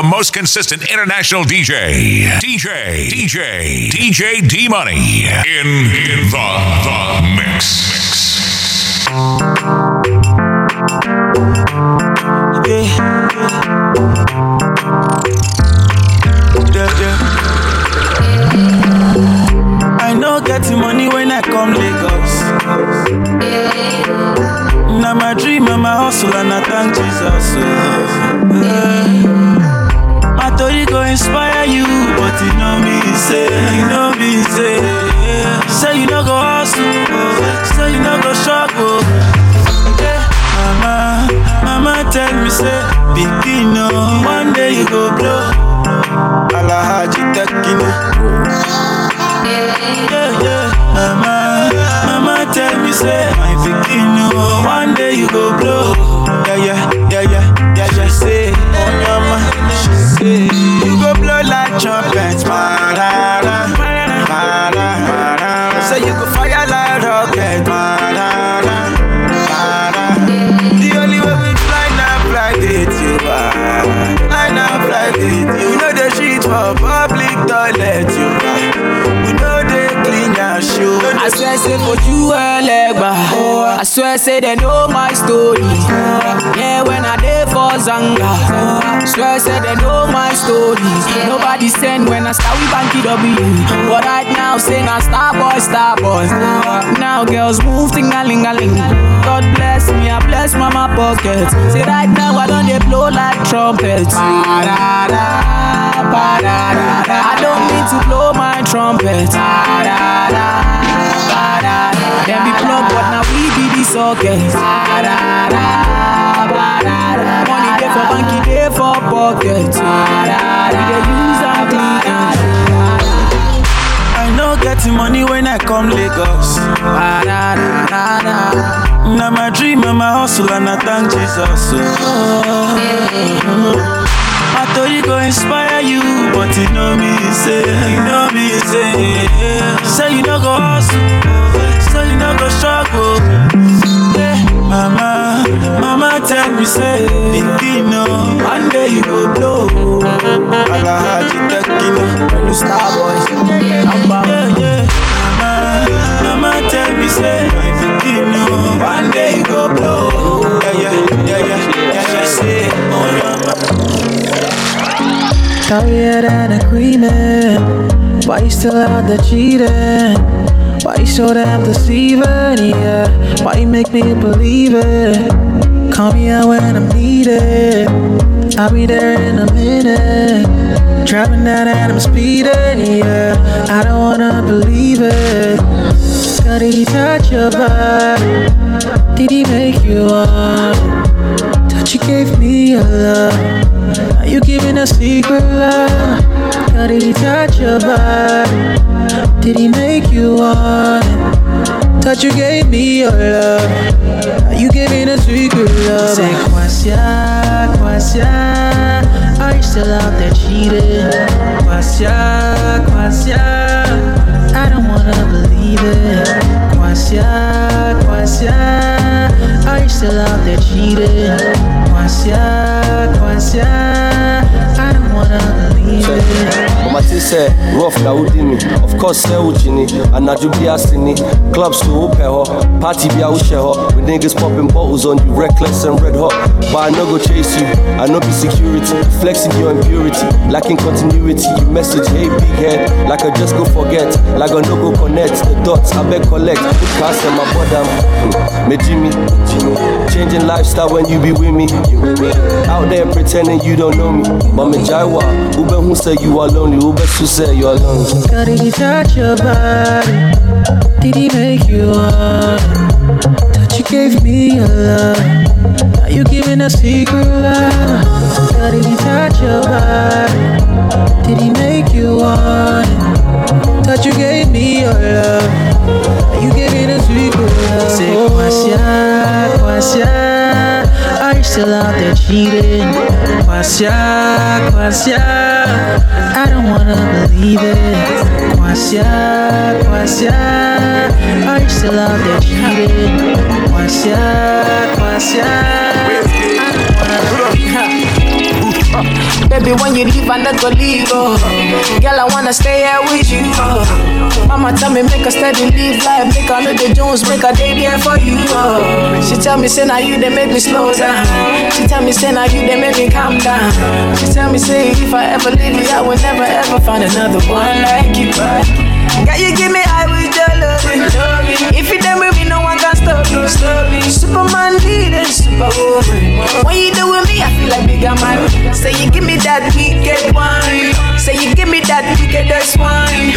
the most consistent international DJ D-Money in the mix. I know getting money when I come Lagos. Now my dream and my hustle, and I thank Jesus. My story go inspire you, but it no be say, it no be say. Say you no go hustle, say you no go struggle. Yeah. Mama tell me say, begin oh, one day you go blow. Allah haji takino. Yeah, yeah. Mama tell me say, my begin oh, one day you go blow. Yeah, yeah, yeah, yeah, yeah, yeah. Say, oh mama, she say, you go blow like trumpets, ma-da-da, ma-da, ma-da. Say you go fire like rocket, ma-da-da, ma-da. The only way we fly with you, I now fly with you. You know the shit for public toilet, you we know they clean our shoes. I swear, say for you a legba. I swear, say they know my story. Yeah, when I dey for Zanga, I swear, say they know my story. Nobody send when I start with Banky W. But right now, say I star boy. Now girls move ting-a-ling-a-ling. God bless me, I bless mama pocket. Say right now I don't dey blow like trumpets. I don't need to blow my trumpet. Then we blow, but now we be the sockets. Money day for banky, day for pocket. We dey use and clean. I no getting money when I come Lagos. Now my dream and my hustle, and I thank Jesus. My story go inspire you, but it no me say, it no me say. Say you no go hustle, say you no go struggle. Yeah. Mama tell me say, Bikino, one day you go blow. Alahaji Tekino, you star boys. Yeah, yeah. Mama tell me say, Bikino, one day you go blow. Yeah, yeah, yeah, yeah, yeah, yeah. Say, oh yeah. Tired and agreement. Why you still out there cheating? Why you so damn deceiving? Yeah, why you make me believe it? Call me out when I'm needed. I'll be there in a minute. Driving down and I'm speeding. Yeah, I don't wanna believe it. God, did he touch your body? Did he make you want? Touch you gave me a love. Are you giving a secret love? How did he touch your body? Did he make you want it? Touch you gave me your love. Are you giving a secret love? Say, Kwasia, are you still out there cheating? Kwasia, I don't wanna believe it. Kwasia, are you still out there cheating? I don't wanna believe it. Mama T say, rough daudini. Of course, say uchini. And I do be asini. Clubs to open her. Party be out share her. With niggas popping bottles on you, reckless and red hot. But I no go chase you. I no be security. Flexing your impurity. Lacking continuity. You message, hey, big head. Like I just go forget. Like I no go connect. The dots, I beg collect. The cast and my bottom. Me Jimmy. Changing lifestyle when you be with me. Out there pretending you don't know me. Mama Jaiwa, Uber who say you are lonely, Uber who say you are lonely. God, did he touch your body? Did he make you want? Touch you gave me your love. Now you giving a secret love. God, did he touch your body? Did he make you want? Touch you gave me your love. Now you giving a secret love. Say, Kwasia. Are you still out there cheating? Kwasia, I don't wanna believe it. Kwasia, are you still out there cheating? Kwasia, I don't wanna believe it. Baby, when you leave, I'm not gonna leave, oh. Girl, I wanna stay here with you, oh. Mama tell me, make a steady leave life. Make her know the Jones, make her day there for you, oh. She tell me, say, now you, they make me slow down. She tell me, say, now you, they make me calm down. She tell me, say, if I ever leave you, I will never ever find another one like you, right? Girl, you give me, I will your love. If you done with me, no one can stop me. Superman, leader, superwoman. When you do with me, I feel like bigger man. Say you give me that wicked wine. Say you give me that wicked wine.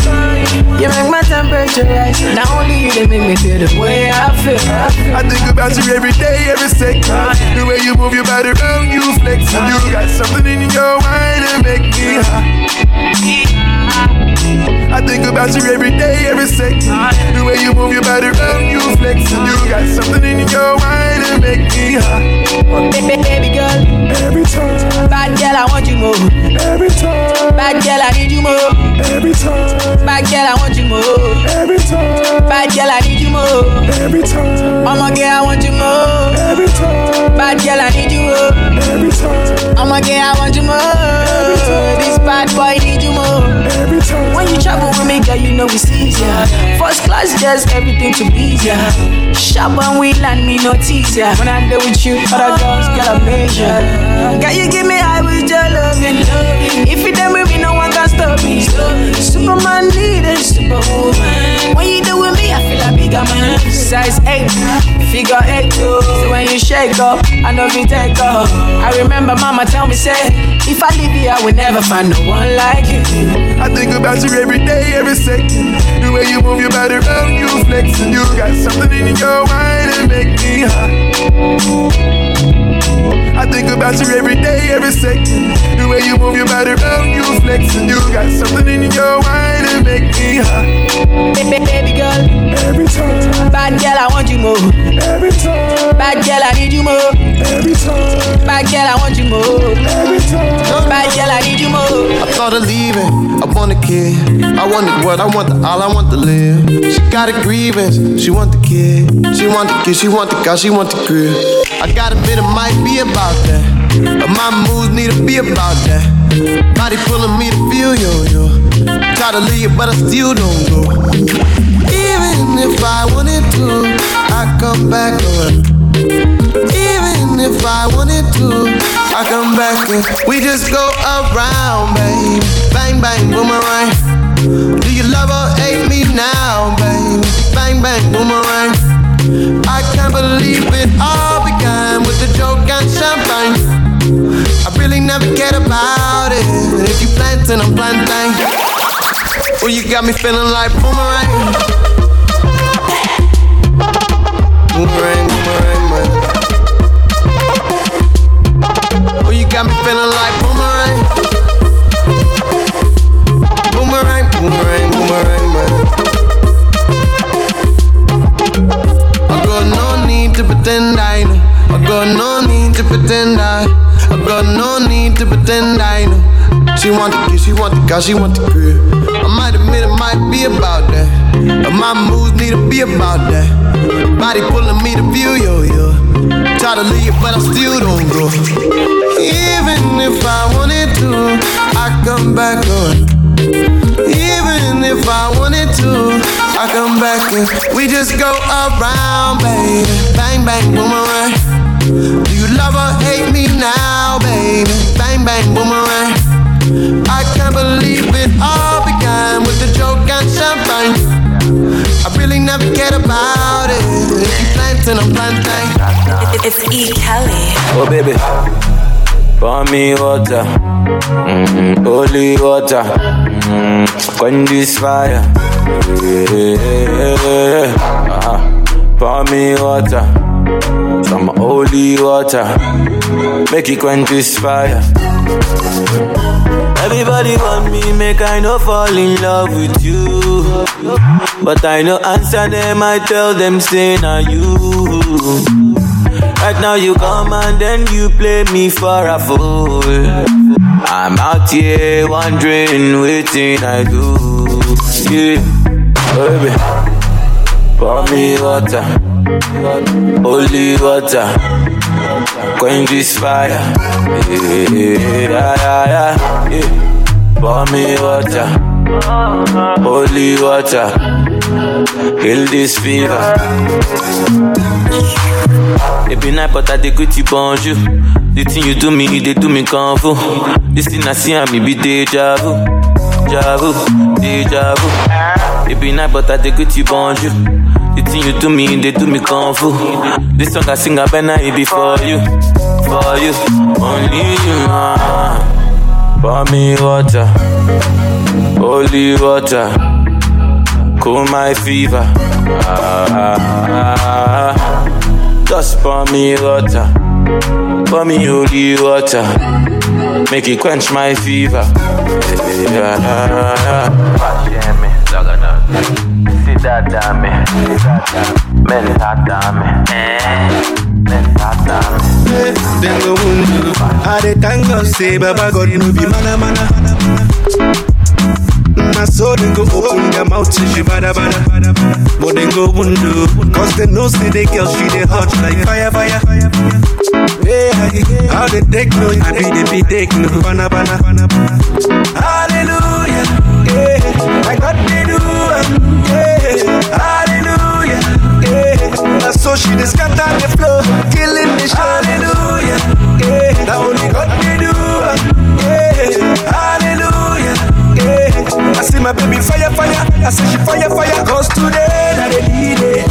You make my temperature rise. Not only you, they make me feel the way I feel. I think about you every day, every second. The way you move your body around, you flex. You got something in your mind that make me high. I think about you every day, every second. The way you move your body around, you flex. You got something in your mind that make me hot. Baby girl, every time. Bad girl, I want you more. Every time. Bad girl, I need you more. Every time. Bad girl, I want you more. Every time. Bad girl, I need you more. Every time. I'm a girl, I want you more. Every time. Bad girl, I need you more. Every time. I'm a girl, I want you more. Every time. This bad boy need you more. Every time. When you travel with me, girl, you know it's easier. First class, just everything to be easier. Shop when we land, me no teaser. When I deal with you, other girls get a measure. Girl, you give me high with your loving. If you done with me, no one can stop me. Superman, leader, superwoman. When you deal with me, I feel like bigger man. Size 8, figure 8, oh. So when you shake up, I know we take up. I remember mama tell me, say, if I leave you, I will never find no one like you. I think about you every day, every second. The way you move your body around, you flex. And you got something in your mind that make me high. I think about you every day, every second. The way you move your body around, you flex. And you got something in your mind that make me high. Baby girl, every time. Bad girl, I want you more. Every time. Bad girl, I need you more. Every time. Bad girl, I want you more. Every time. Bad girl, I need you more. I thought of leaving, I want a kid. I want the world, I want the all, I want to live. She got a grievance, she want the kid. She want the kid, she want the car, she want the crib. I gotta admit it might be about that, but my moves need to be about that. Body pulling me to feel yo-yo. Try to leave it, but I still don't go. Even if I wanted to, I come back around. Even if I wanted to, I come back and we just go around, babe. Bang, bang, boomerang. Do you love or hate me now, baby? Bang, bang, boomerang. I can't believe it all began with the joke and champagne. I really never cared about it. And if you plantin', I'm planting. Well, you got me feeling like boomerang. Boomerang, boomerang, man. Well, you got me feeling like boomerang. Boomerang, boomerang, man. I got no need to pretend I know. I got no need to pretend I got no need to pretend I know. She want the kid, she want the car, she want the crib. I might admit it might be about that, and my moves need to be about that. Body pulling me to view, yo-yo. Try to leave, but I still don't go. Even if I wanted to, I come back on. Even if I wanted to, I come back and we just go around, baby. Bang, bang, boomerang. Do you love or hate me now, baby? Bang, bang, boomerang. I can't believe it all began with the joke and champagne. I really never cared about it. If you plantin', I'm planting. It's E. Kelly. Oh, baby. Pour me water, holy water, quench this fire. Pour me water, some holy water, make it quench this fire. Everybody want me, make I no fall in love with you, but I no answer them, I tell them say na you. Right now you come and then you play me for a fool. I'm out here wondering waiting I do. Yeah, baby, pour me water, holy water, quench this fire. Pour me water, holy water, heal this fever. It be night, but I dey greet you bonjour. The thing you do me, they do me convo. This thing I see, I be deja vu, deja vu, deja vu. It be night, but I dey greet you bonjour. The thing you do me, they do me convo. This song I sing, I better it be for you, only you, man. Pour me water, holy water, cool my fever. Just pour me water, pour me holy water, make it quench my fever. Then go wound. I dey thank God, say Baba God, you know be mana mana. My soul then go open their mouth, she bada bada. But then go wound, 'cause they know say the girl she dey hot like fire fire. Hey, I dey take no, I dey be take no, bana bana. Hallelujah, yeah, I got the new, yeah, hallelujah. That's so she just got on the floor, killing the show. Hallelujah, yeah. That only God can do, yeah. Hallelujah, yeah. I see my baby fire, fire. I see she fire, fire. 'Cause today that they need it.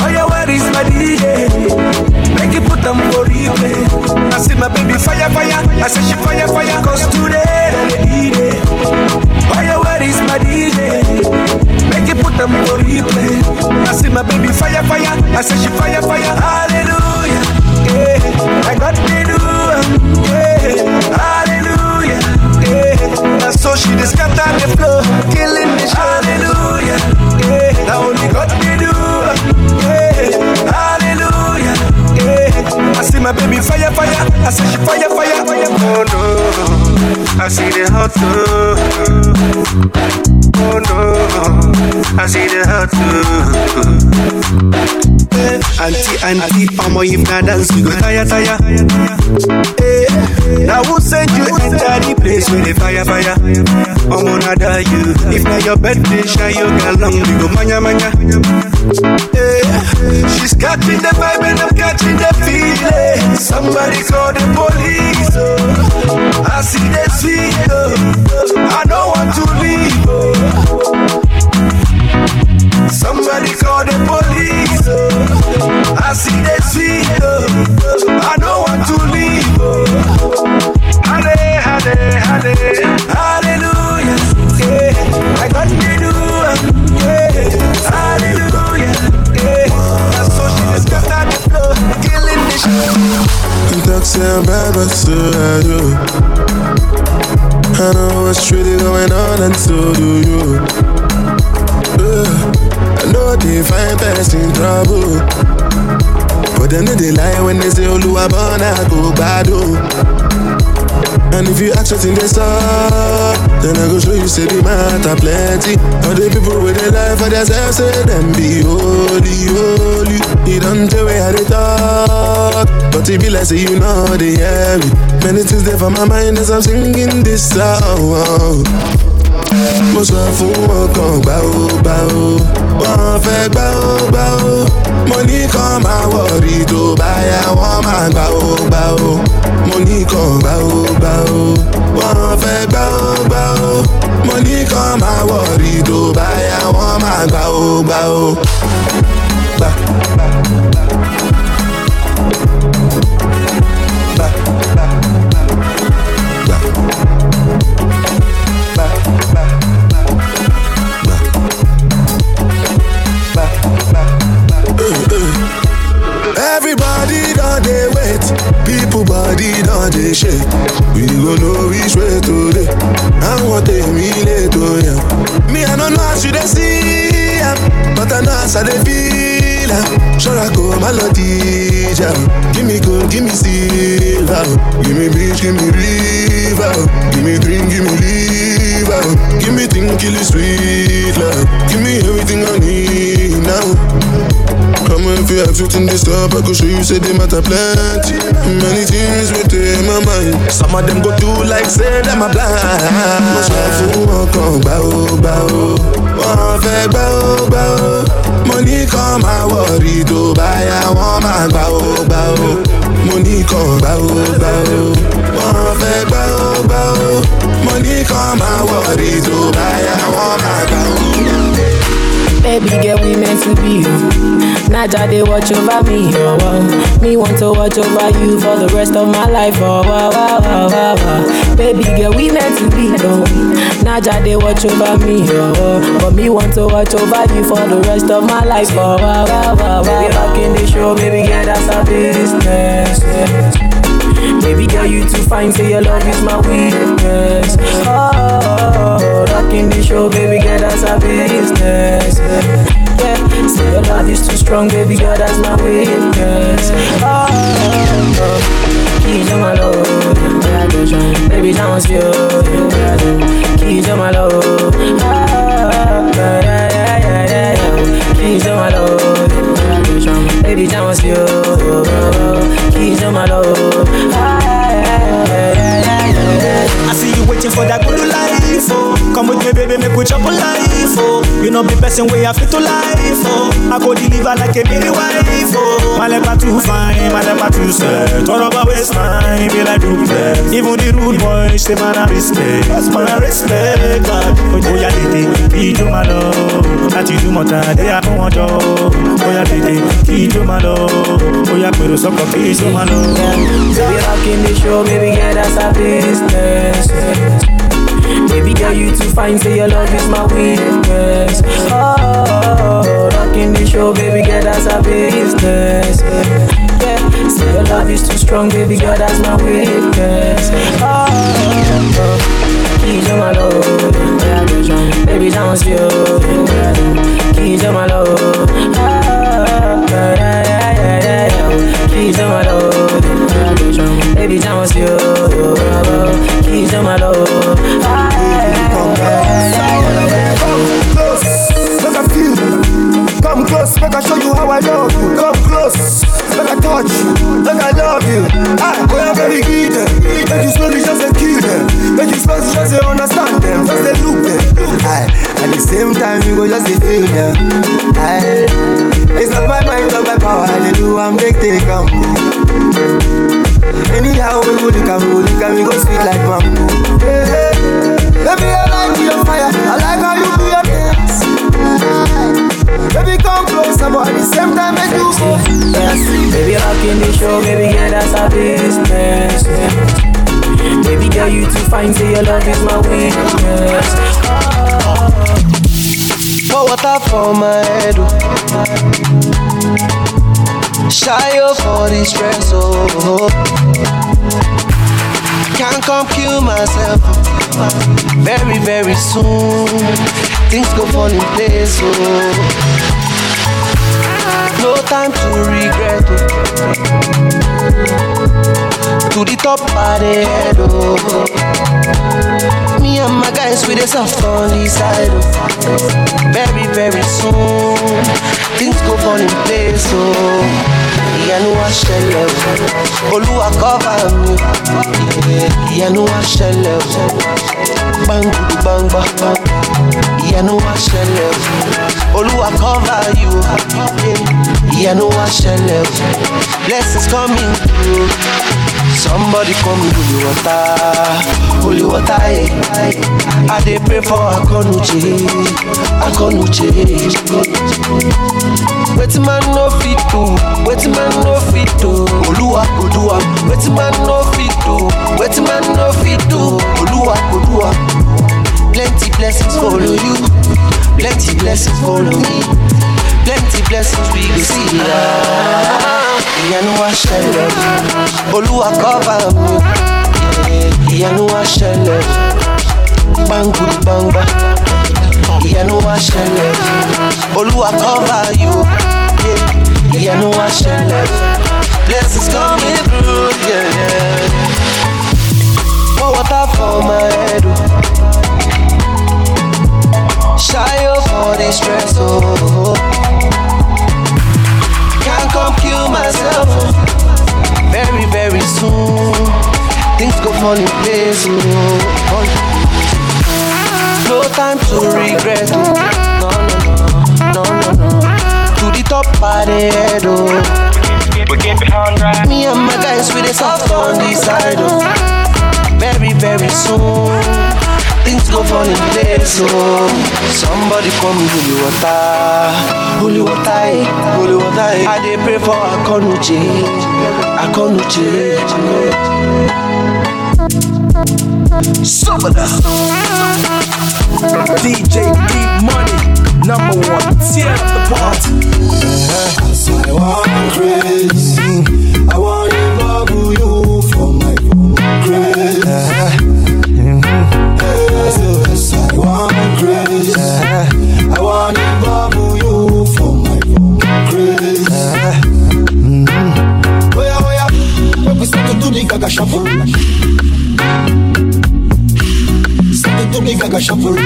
Oh yeah, where is my DJ? Make it put them for replay. I see my baby fire, fire. I see she fire, fire. 'Cause today that they need it. Oh yeah, where is my DJ? Make it put them for replay. I see my baby fire, fire. I say she fire, fire. Hallelujah, yeah. I got the new, yeah. Hallelujah, yeah. That's so she just got on the floor, killing the show. Hallelujah, yeah. I only got the new, yeah. Hallelujah, yeah. I see my baby fire, fire. I say she fire, fire, fire. Oh no, I see the hot too. Oh no, I see the hurt too. Auntie, auntie, I'm on you dance, you go tire, tire. Now who sent you enter the place with the fire, fire? I'm gonna die you. If not your birthday, shine your girl long, you go manya, manya. She's catching the vibe and I'm catching the feeling. Somebody call the police, oh. I see the sweet, oh. I don't want to leave, oh. Somebody call the police, oh. I see the sweet, oh. I don't want to leave, oh. Hallelujah, yeah. I got the new, yeah. Hallelujah, yeah. That's so she just got on the floor, killing the shit. You talk so bad, but so I do. I know what's really going on, and so do you. I know they find best in trouble, but then they lie when they say, oh, Luabana, go badu. And if you ask what's in the star, then I go show you, say, the matter plenty. All the people with their life for themselves, say, them be holy, holy. You don't tell me how they talk, but it be like, say, you know, they hear me. Many things there for my mind as I'm singing this song. Most of them walk on, bow, bow. One fair, bow, bow. Money come, I worry to buy a woman, bow, bow. Money come, bow, bow. One fair, bow, bow. Money come, I worry to buy a woman, bow, bow. Ba, ba, ba, ba, ba, ba, ba, ba. Everybody done they wait, people body done they shake. We go know which way today, and what they mean later. Yeah. Me I don't know how should I see, but I know how they feel. Sure I go my lord teacher, give me gold, give me silver, give me beach, give me river, give me drink, give me liver, give me thing, kill it sweet love, give me everything I need now. Come if you have shooting this up, I could show you say they matter plenty. Many things within my mind. Some of them go through like say them a blind. Most of them walk on bow, bow. One fed bow, bow. Money come I worry to buy a woman bow, bow. Money come bow, bow. One fed bow, bow. Money come I worry to buy a woman bow. Baby girl, we meant to be. Naja, they watch over me. Oh, oh. Me want to watch over you for the rest of my life. Oh, oh, oh, oh, oh, oh. Baby girl, we meant to be. Oh. Naja, they watch over me. Oh, oh. But me want to watch over you for the rest of my life. Oh, oh, oh, oh, oh. Baby, how can they show? Baby girl, that's our business. Yes. Baby girl, you too fine, say your love is my weakness. Oh, oh, oh. In the show, baby girl, that's our business. Yeah, yeah. Say your love is too strong, baby girl, that's my weakness. Oh, keys on my love, baby, that was you. Keys on my love, keys on my love, baby, that was you. Keys on my love. I see you waiting for that good life, oh. Come with me, baby, make we chop a life, oh. You know the person way I fit to life, oh. I go deliver like a baby wife, oh. My leper too fine, my leper too sad. Turn up a waistline, be like you blessed. Even the rude boys, they man a respect. That's man a respect, God. Oh, yeah, they key to my love. That you do more time, they have no one job. Oh, yeah, they key to my love. Oh, yeah, we do some coffee, so my love. Baby, how can they show? Baby, yeah, that's our business. Baby girl, you too fine, say your love is my weakness. Oh, oh, oh, rocking the show, baby girl, that's our business. Yeah, yeah. Say your love is too strong, baby girl, that's my weakness. Oh, oh, oh, keys on my love, baby, that was you. Keys on my love, oh, yeah, yeah, yeah, yeah. Keys on my love, baby, that was you. Keys on my love. Come close, make I feel you. Come close, make I show you how I love you. Come close, make I touch you, make I love you. Ah, oh yeah, baby, give them. Make you slowly just a kill them. Make you slowly just a understand them. Just a look them. Aye, at the same time you go just a feel them. Aye, it's not by mind, not by power. They do and make they come. Anyhow, we go look at me, we go sweet like bamboo. Hey, hey. Baby, I like your fire, I like how you do your dance. Baby, come closer, but at the same time, I do go. Baby, rocking the show, baby, yeah, that's our business. Yeah. Baby, girl, you too fine, say your love is my weakness. Pour water for my head, oh. Shy for this stress, oh. Can't come kill myself. Very, very soon things go fall in place, oh. No time to regret, oh. To the top of the head, oh. Me and my guys with a soft on the side, oh. Very, very soon things go fall in place, so yeah, no I shall love. Oluwa cover me. Yeah, no I shall love. Bang bang bang. Yeah, no I shall love. Oluwa cover you. Yeah, no I shall love. Blessings coming through. Somebody come to the water. Holy water, eh? I dey pray for Akonuche. Akonuche. Wait man no fit do, wait man no fit do. Oluwa go do am. Wait man no fit do, wait man no fit do. Oluwa go do am. Plenty blessings follow you, plenty blessings follow me, plenty blessings we go see. I know I shall love. Oluwa cover me. I know I shall love. Bang good bang bang. Yeah, no I shall love. Oluwa cover you. Yeah, yeah, no I shall love. Blessings coming through. Yeah, yeah. Pour water for my head. Shy for the stress. Oh, time to regret. No, no, no, no, no, no. To the top of the head, oh. Me and my guys with a soft on the side, oh. Very, very soon things go fall in place, so somebody call me holy water, holy water, holy water. I dey pray for a call no change, a call no change. Summoner, DJ D-Money, number one, tear up the party. Cause I want crazy, I want to bubble you for my own craze. I want grace. I want to bubble you for my grace. Oh yeah, oh yeah. Represent to do the Gaga shuffle. Set to do the Gaga shuffle.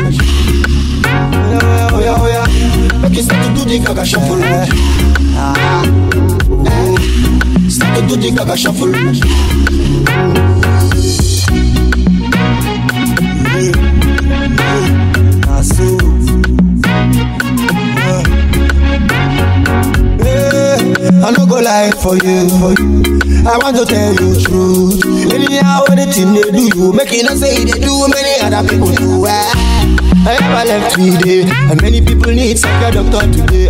Oh yeah, oh yeah. Represent to do the Gaga shuffle. Set to do the Gaga shuffle. I no go lie for you, I want to tell you truth. Anyhow, anything they do, you make it not say they do, many other people do. I never left today, and many people need psych doctor today.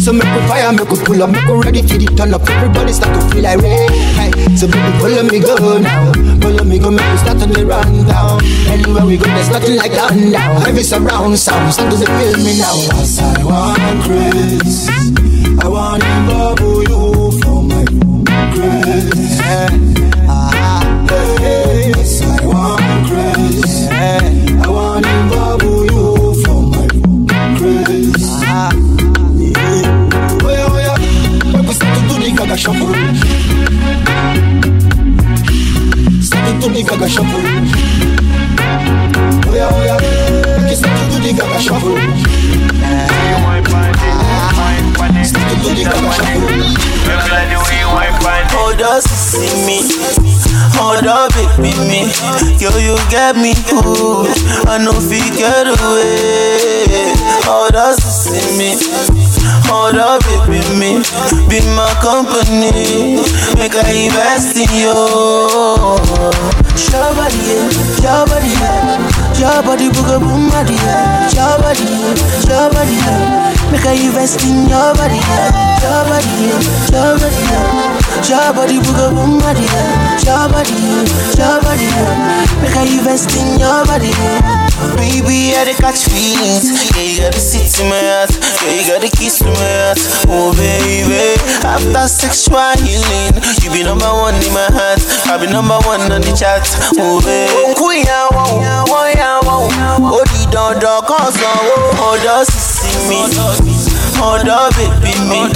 So make a fire, make a pull up, make a ready for the turn up. Everybody start to feel like rain. So baby, follow me go now, follow me go, make me start on the run down. Anywhere we go, there's nothing like that now. Every surround sound, start to feel me now. As I want grace, I want to bubble you for my grace. Yes, I want grace. I want to bubble you for my grace. Oh yeah, oh yeah. Represent to do the Gaga shuffle. Set to do the Gaga shuffle. Oh yeah, oh yeah. Represent to do the Gaga shuffle. Hold up, see me. Hold up, baby me. Yo, you get me good. I know we get away. Hold up, see me. Hold up, baby me. Be my company. Make I invest in you. Your body, your body, your body, boom, body, your body, your body. Make I invest in your body, your body, your body, your body, booga boom body, your body, your body. Make I invest in your body. Baby, I dey catch feelings. Yeah, you gotta sit in my heart. Yeah, you gotta kiss in my heart. Oh baby, after sexual healing, you be number one in my heart. I be number one on the chart. Oh baby, oh queen, I want, oh the dog, cause oh does. Hold up, baby me.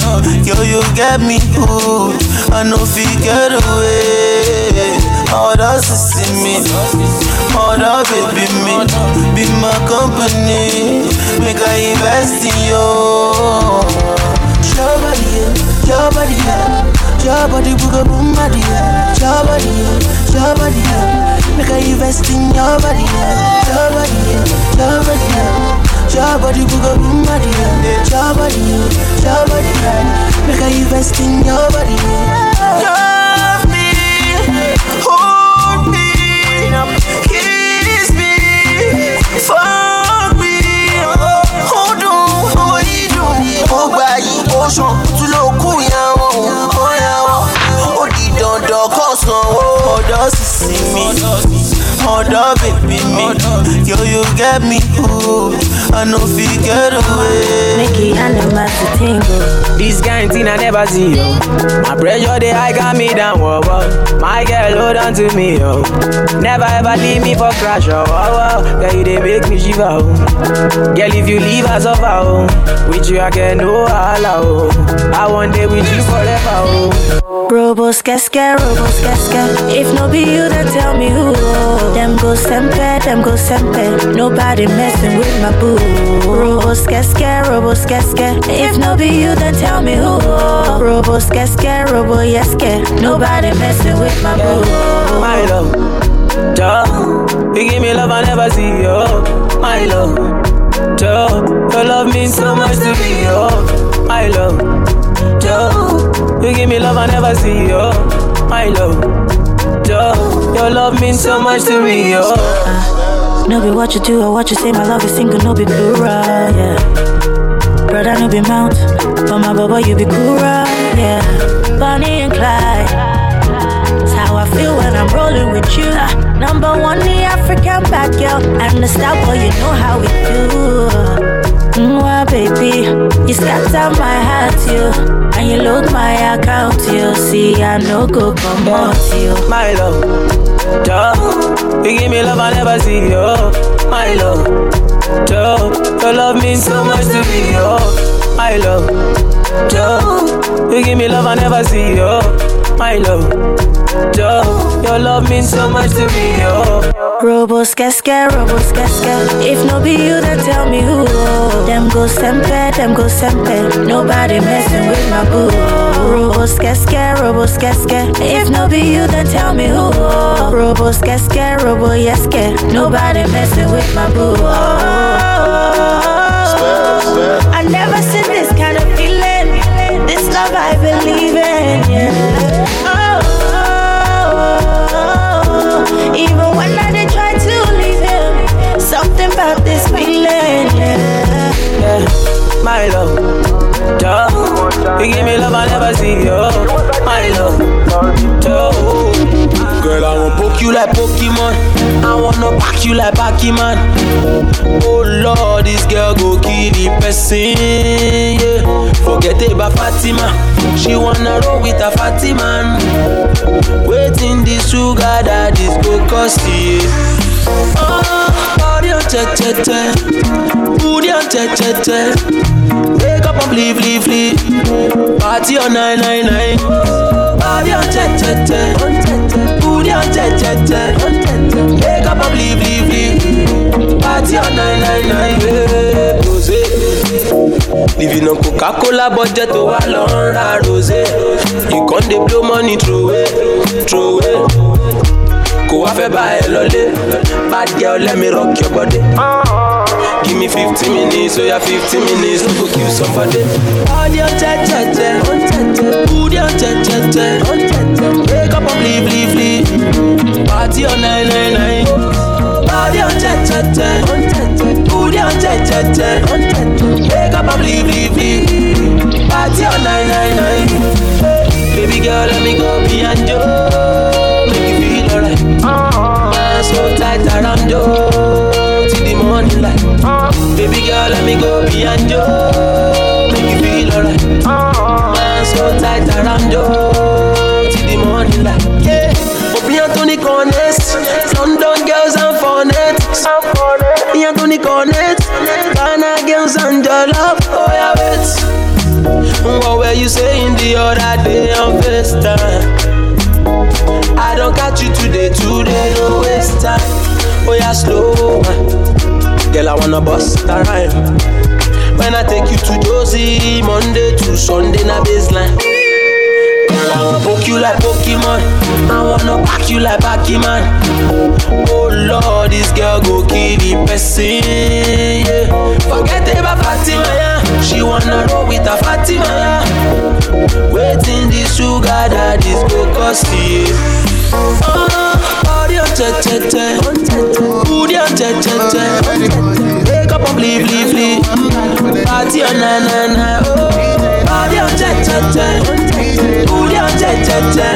Yo, you get me good. I know if you get away. Hold up, see me. Hold up, baby me. Be my company. Make I invest in you. Your body, your body, your body, booga boom body, your body, your body. Make I invest in your body, your body, your body. Jabba di booga boom body, jabba di, make I invest in your body. Love me, hold me, kiss me, fuck me, hold on, hold it on. Oh boy, oh son, tu lo kuya oh yeah, oh di don don koso, oh does see me. Hold up, baby me. Yo, you get me good. I know if you get away. Mickey and the master tingle. This kind thing I never see, yo. My pressure they high got me down, whoa, whoa. My girl, hold on to me, yo. Never ever leave me for crash, oh, wow. Girl, you they make me shiver, oh. Girl, if you leave us over, oh. With you I can do all, oh. I want day with you forever, oh. Robos, keske, robos, keske. If no be you, then tell me who, oh. Them go sempe, nobody messing with my boo. Robos keske, if no be you then tell me who. Robos keske, robo yeske, nobody messing with my boo. My love, duh, you give me love I never see, yo. my love. Joe, your love means so much to me, oh, my love. Joe, you give me love I never see, oh, my love. Joe, your love means so much to me, oh. No be what you do or what you say, my love is single, no be plural, yeah. Brother, no be mount, but my baba, you be cool, yeah. Bonnie and Clyde. How I feel when I'm rolling with you. Number one, the African bad girl. I'm the star boy, you know how we do. Mwah, baby, you scatter my heart, you. And you load my account, you. See, I no go come out, you. My love, duh. You give me love I never see, yo. My love, duh. Your love means so much to me, yo. My love, duh. You give me love I never see, yo. My love, Joe, your love means so much to me, oh. Robo skeske. If no be you, then tell me who. Them go sempe, nobody messing with my boo. Robo skeske, if no be you, then tell me who. Robo yeske, nobody messing with my boo. Oh. I never seen this kind of feeling. This love I believe in. Yeah. Even when I did try to leave him, something about this feeling, yeah, yeah. My love, duh. You give me love I never see, yo. My love, duh. Girl, I won't poke you like Pokemon. I wanna pack you like Pac-Man. Oh Lord, this girl go kill the person, yeah. Forget about Fatima. She wanna roll with a fatty man. Waiting this sugar that is go cost you. Oh, your chete, put your chete. Wake up and leave. Party on 999. Oh, your chete, put your chete. Wake up and leave. Party on 999. Living on Coca-Cola budget, oh, I learned a rose. You can't blow money through it. Go have a buy a lolly. Bad girl, let me rock your body. Give me 50 minutes, so yeah, 50 minutes to go kill somebody. All your chete, put your chete. Wake up and leave. Party on 999. All your chete. Wake up and leave. Party on 999. Baby girl, let me go be and you. Make you feel alright. I'm so tight around you till the morning light. Baby girl, let me go be and you. Make you feel alright. I'm so tight around you till the morning light. Yeah, Obi and Tony Cornets, London girls and Fornets. Obi and Tony Cornets. And your love, oh yeah, wait. What were you saying the other day on FaceTime? I don't catch you today, no waste time. Oh yeah, slow, man. Girl, I wanna bust a rhyme. When I take you to Josie, Monday to Sunday, na baseline. Girl, I wanna poke you like Pokemon. I wanna pack you like Pac-Man. Oh Lord, this girl go kill the person, yeah. Forget about Fatima, yeah. She wanna roll with a Fatima, yeah. Waiting this sugar that is go cost you. Oh, your chete, put your chete. Wake up and leave. Party on 999, oh. Oh, your chete. Pull your chete.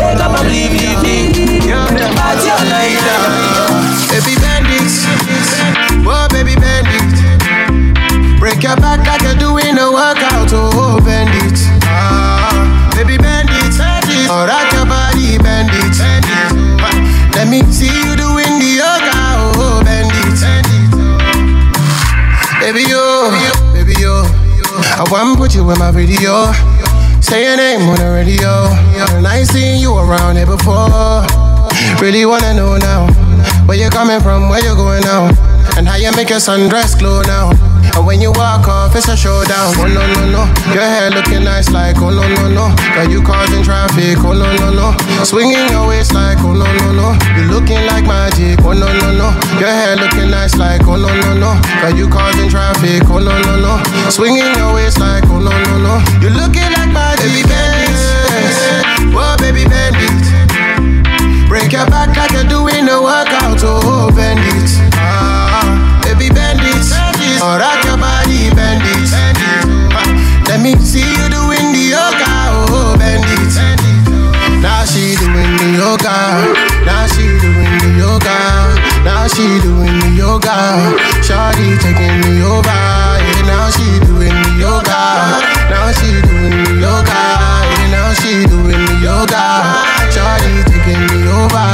Wake up and leave. Party on 999. Baby bandits, oh baby bandit. Break your back like you're doing a workout, oh bandit. Baby bandit, all right your body bandit. Let me see you doing the yoga, oh bandit. Baby oh, baby yo, I wanna put you in my video. Say your name on the radio. And I seen you around here before. Really wanna know now, where you coming from, where you going now. And how you make your sundress glow now. And when you walk off, it's a showdown. Oh no no no, your hair looking nice like oh no no no. Girl, you causing traffic, oh no no no. Swinging your waist like oh no no no. You looking like magic, oh no no no. Your hair looking nice like oh no no no. Girl, you causing traffic, oh no no no. Swinging your waist like oh no no no. You looking like magic. Baby bend it, oh baby bend it. Break your back like you're doing a workout, oh bend it. Baby bend it. Oh, rock your body, bend it. Bend it. Let me see you doing the yoga, oh, bend it. Bend it. Now she doing the yoga. Now she doing the yoga. Now she doing the yoga. Shawty taking me over. Yeah, now she doing the yoga. Now she doing the yoga. Yeah, now she doing the yoga. Shawty taking me over.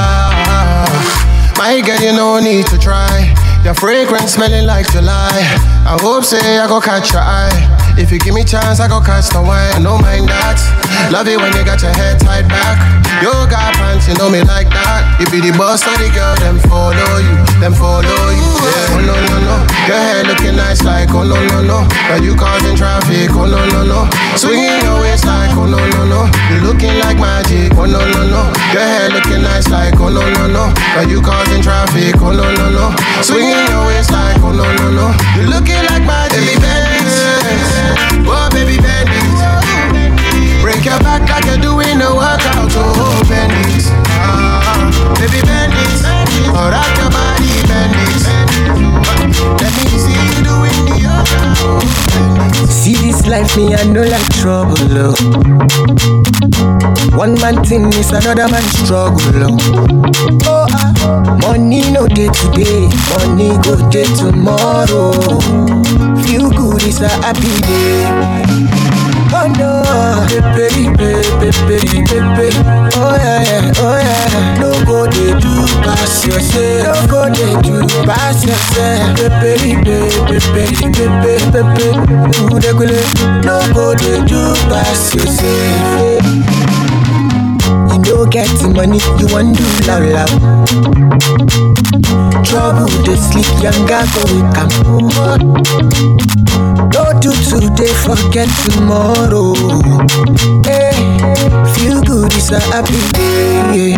My girl, you no need to try. Your fragrance smelling like July. I hope say I go catch your eye. If you give me chance, I go catch the wine. I don't mind that. Love it when you got your hair tied back. Yoga pants, you know me like that. You be the boss of the girl, them follow you. Them follow you, yeah. Oh no no no. Your hair looking nice like oh no no no. But you causing traffic, oh no no no. Swinging your waist like oh no no no. You looking like magic, oh no no no. Your hair looking nice like oh no no no. But you causing traffic, oh no no no. Swinging your waist like oh no no no. You looking like my baby bandit. Oh baby bandit. Break your back like you're doing a workout. Oh bandit, baby bandit. Oh rock your body bandit. Let me see you doing the yoga. See this life me I know like trouble. Oh. One man thing is another man struggle. Oh. Money no day today, money go day tomorrow. Feel good is a happy day. Oh no, baby, baby, baby, baby. Oh yeah, yeah, oh yeah. No go they do pass yourself. No go they do pass yourself. Baby, baby, baby, baby, baby. Who they gonna? No go they do pass yourself. You get money, you want to do loud, loud. Trouble to sleep, younger go wake up. Don't do today, forget tomorrow. Hey, feel good, it's a happy day.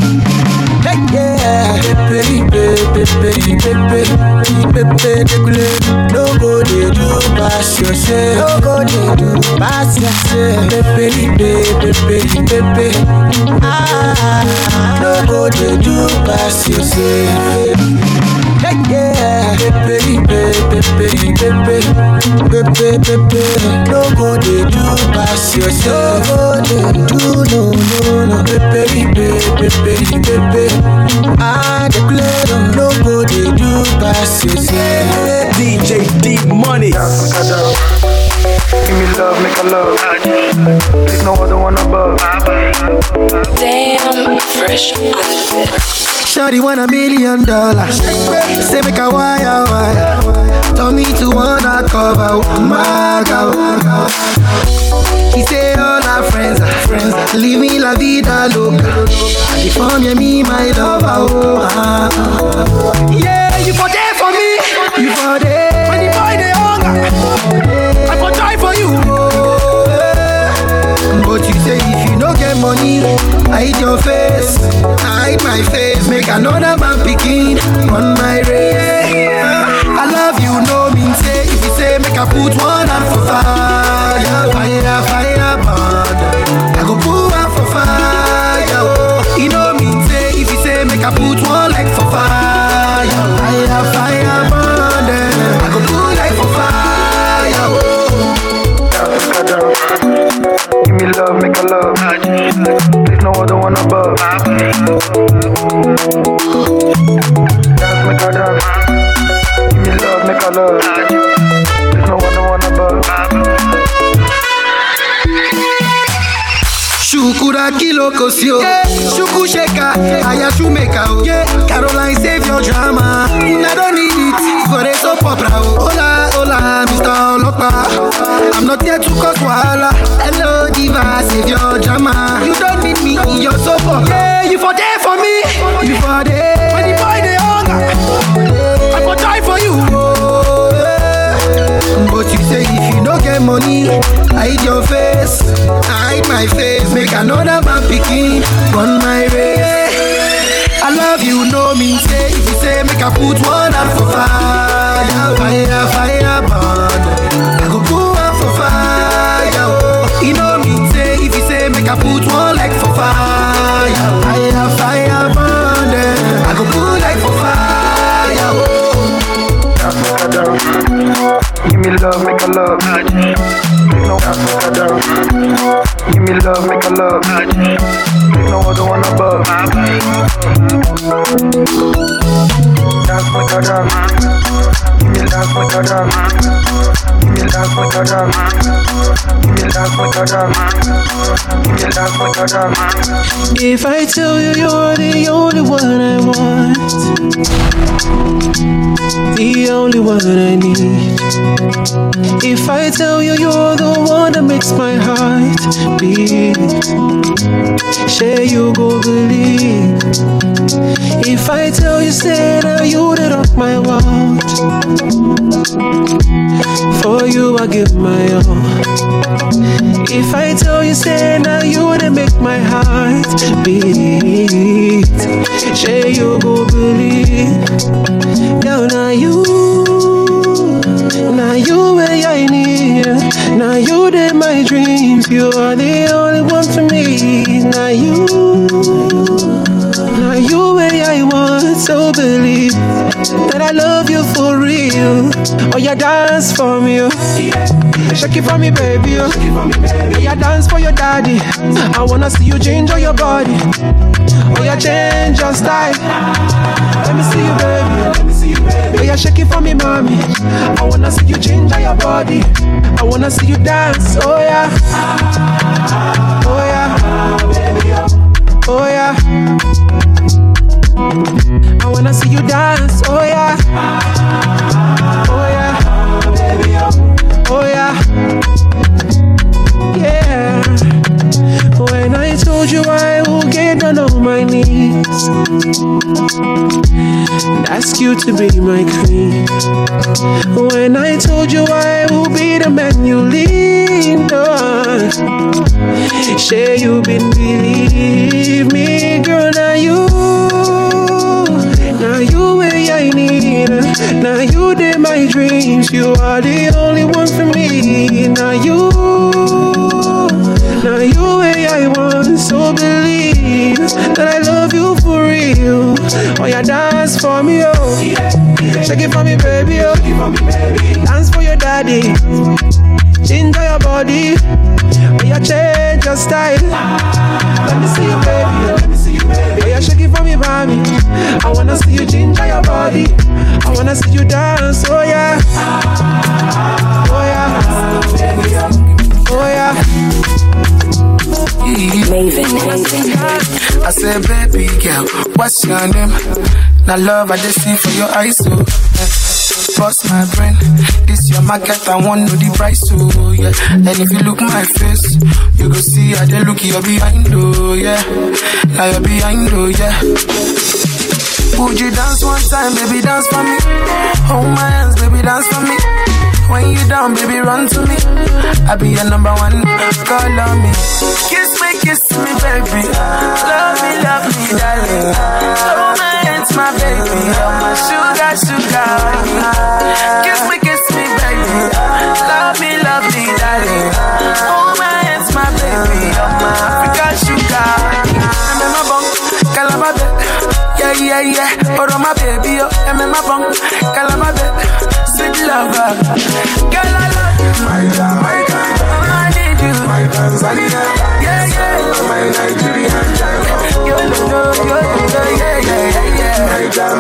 Hey, yeah. Pepe, pepe, pepe, pepe, pepe, pepe. Nobody do pass yourself. Nobody do pass yourself. Pepe, pepe, pepe, pepe. Nobody do pass yourself. Yeah, pepe, pepe, pepe, pepe, pepe, pepe. Nobody do pass yourself. Nobody do no no no. Pepe, pepe, pepe, pepe. I declare, nobody do pass yourself. DJ D-Money. Give me love, make a love. There's no other one above. Damn, fresh out of bed. Shawty want $1 million. Say make a wire. Tell me to wanna cover my girl. He say all our friends leave me la vida loca. They form me my lover. Oh. Yeah, you for there for me. You for there. When you boy they hunger. But you say if you no get money, hide your face, I hide my face. Make another man picking on my race. I love you, no mean say. If you say make I put one hand for fire, fire, fire, burn. I go put one for fire. Oh, you know mean say. If you say make I put one leg for fire, fire, fire, burn. I go put leg for fire. Oh. Give me love, make a love. There's no other one above. Dance, make a dance. Give me love, make a love. There's no other one above. Shukura kilo kosio, shuku sheka, ayashu mekao. Caroline, save your drama. I don't need it for a soap opera. Hola, hola, Mr. Olopa. I'm not here to cause wahala. Hello. Save your drama. You don't need me in your sofa. Yeah, you for there for me. You for there. When the boy they hunger, I go die for you. my face. Make another man picking on my race. I love you, no means say. If you say, make I put one out for fire. Fire, fire, burn. I go put one for fire. Oh, you know means say. If you say, make I put one like for fire. Fire, fire, burn. I go put like for fire. Oh, give me love, make a love. No other. Give me love, make a love. No other one above. Dance like a dance. Give me dance like a dance. Give me dance like a dance. Give me dance like a dance. Give me dance like a dance. If I tell you you're the only one I want, the only one I need. If I tell you you're the one that makes my heart beat, say you go believe. If I tell you, say that you did up my world. For you I give my all. If I tell you, say that you did make my heart beat, say you go believe. Now, now you where I need. Now you did my dreams. You are the only one for me. Now you where I want. So believe that I love you for real. Oh, you dance for me. Shake it for me, baby. Oh, you dance for your daddy. I wanna see you change all your body. Oh, you change your style. Let me see you, baby. Let me see you, baby. Oh, you shake it for me, mommy. I wanna see you change all your body. I wanna see you dance. Oh yeah. Oh yeah. Oh yeah. I wanna see you dance. Oh yeah. Oh yeah. Oh yeah. Yeah. When I told you I will get down on my knees and ask you to be my queen. When I told you I will be the man you lean on, say you been believe me, girl. Now you where I need. Now you did my dreams. You are the only one for me. Now you way I want, so believe that I love you for real. Oh, you dance for me, oh. Shake it for me, baby, oh. Dance for your daddy. Change your body. Oh, you change your style. Let me see you, baby. Oh, you shake it for me, mommy. I wanna see you change your body. I wanna see you dance, oh yeah. Oh yeah. Oh yeah. Maven. I said, baby girl, what's your name? Now love, I just see for your eyes, so bust my brain. This your market, I want to the price, so yeah. And if you look my face, you go see I don't look you behind, oh yeah. Now you're behind, oh yeah. Would you dance one time, baby, dance for me? Hold my hands, baby, dance for me. When you down, baby, run to me. I'll be your number one, call on me. Kiss me, baby. Love me, darling. Hold my hands, my baby. Sugar, sugar, kiss me, baby. Love me, darling. Hold my hands, my baby. Africa, sugar. I'm in my bunk, Calabar. Yeah, yeah, but on my baby, oh, I'm in my bunk, girl, my baby, sweet lover, girl, I love you, my God, I need you, my Tanzania, yeah, yeah, my Nigerian, yeah, yeah, yeah,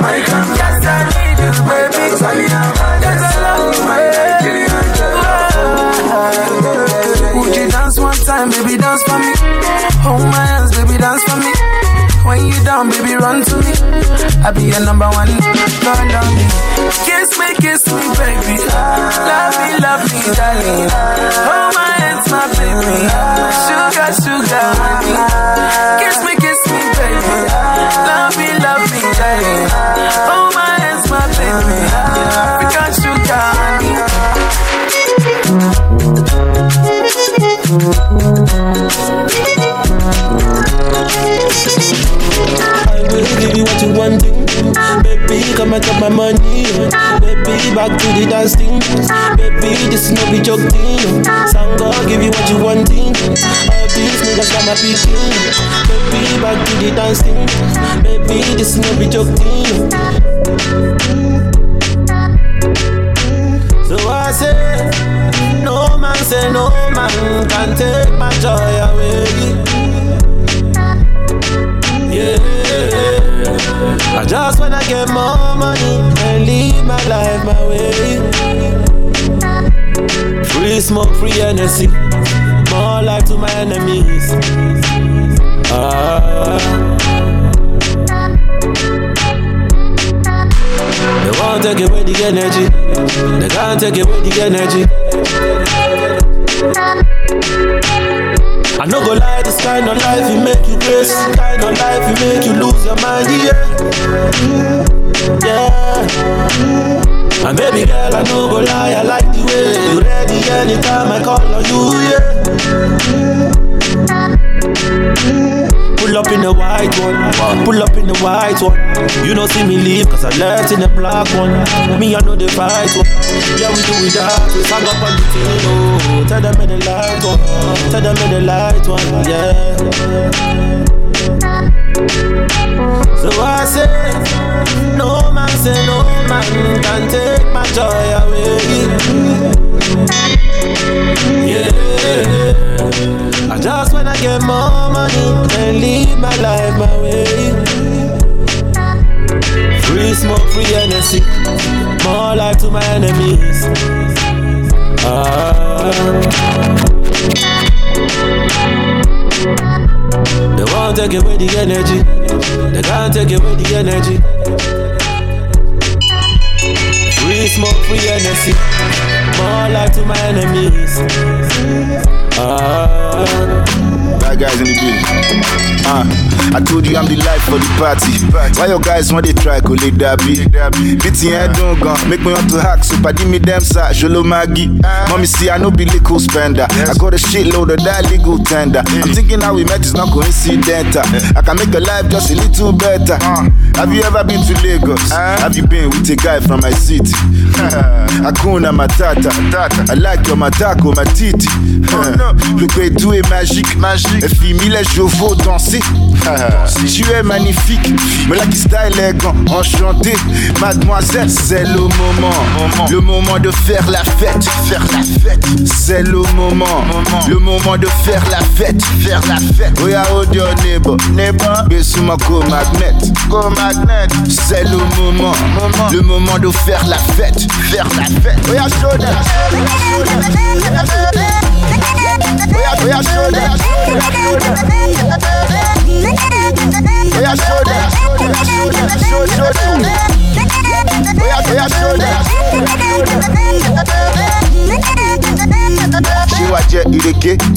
my God, yes, I need you, baby, Tanzania, yes, I love you, my Nigerian, oh. Would you dance one time, baby, dance for me? Hold my hands, baby, dance for me. When you down, baby, run to me. I'll be your number one, call on me. Kiss me, baby. Love me, darling. Hold my hands, my baby. Sugar, sugar, honey. Kiss me, baby. Love me, darling. Hold my hands, my baby. Africa, sugar, honey. time I got my money. Baby, back to the dance thing. Baby, this is no be joke thing. Sang God give you what you want thing. All these niggas got my picking. Baby, back to the dance thing. Baby, this is no be joke thing. So I say no man can take my joy away. Yeah. I just wanna get more money and live my life my way. Free smoke, free energy, more life to my enemies. They won't take away the energy, they can't take away the energy. I no go lie, this kind of life will make you crazy. This kind of life will make you lose your mind, yeah. Yeah. And baby girl, I no go lie, I like the way you ready anytime I call on you, yeah. Pull up in the white one, pull up in the white one. You don't see me leave, cause I left in the black one. Me, I know the fight one. Yeah, we do it that, we hang up on the table, oh. Tell them in the light one, tell them in the light one, yeah. So I say, no man say no man can take my joy away. Yeah. I just wanna get more money and live my life my way. Free smoke, free energy, more life to my enemies. They won't take away the energy, they can't take away the energy. Free smoke, free energy, more life to my enemies. That guy's in the building. I told you I'm the life for the party. Why your guys want they try go lay that beat? Beating head don't go, make me want to hack. So paddy me damn sack, jolo maggie. Mommy see I no be legal spender. I got a shitload of that legal tender. I'm thinking how we met is not coincidental. I can make a life just a little better. Have you ever been to Lagos? Have you been with a guy from my city? Hakuna Matata. I like your matako, my titi. Le gueto est magique, magique. Fille les chevaux danser. Tu es magnifique, mais la qui style est grand, enchanté. Mademoiselle, c'est le moment. Le moment de faire la fête, faire la fête. C'est le moment. Le moment de faire la fête, faire la fête. Oya audio neighbor, neighbor. Besuma go magnet, go magnet. C'est le moment. Le moment de faire la fête, faire la fête. Oya shoulder. We are shoulder,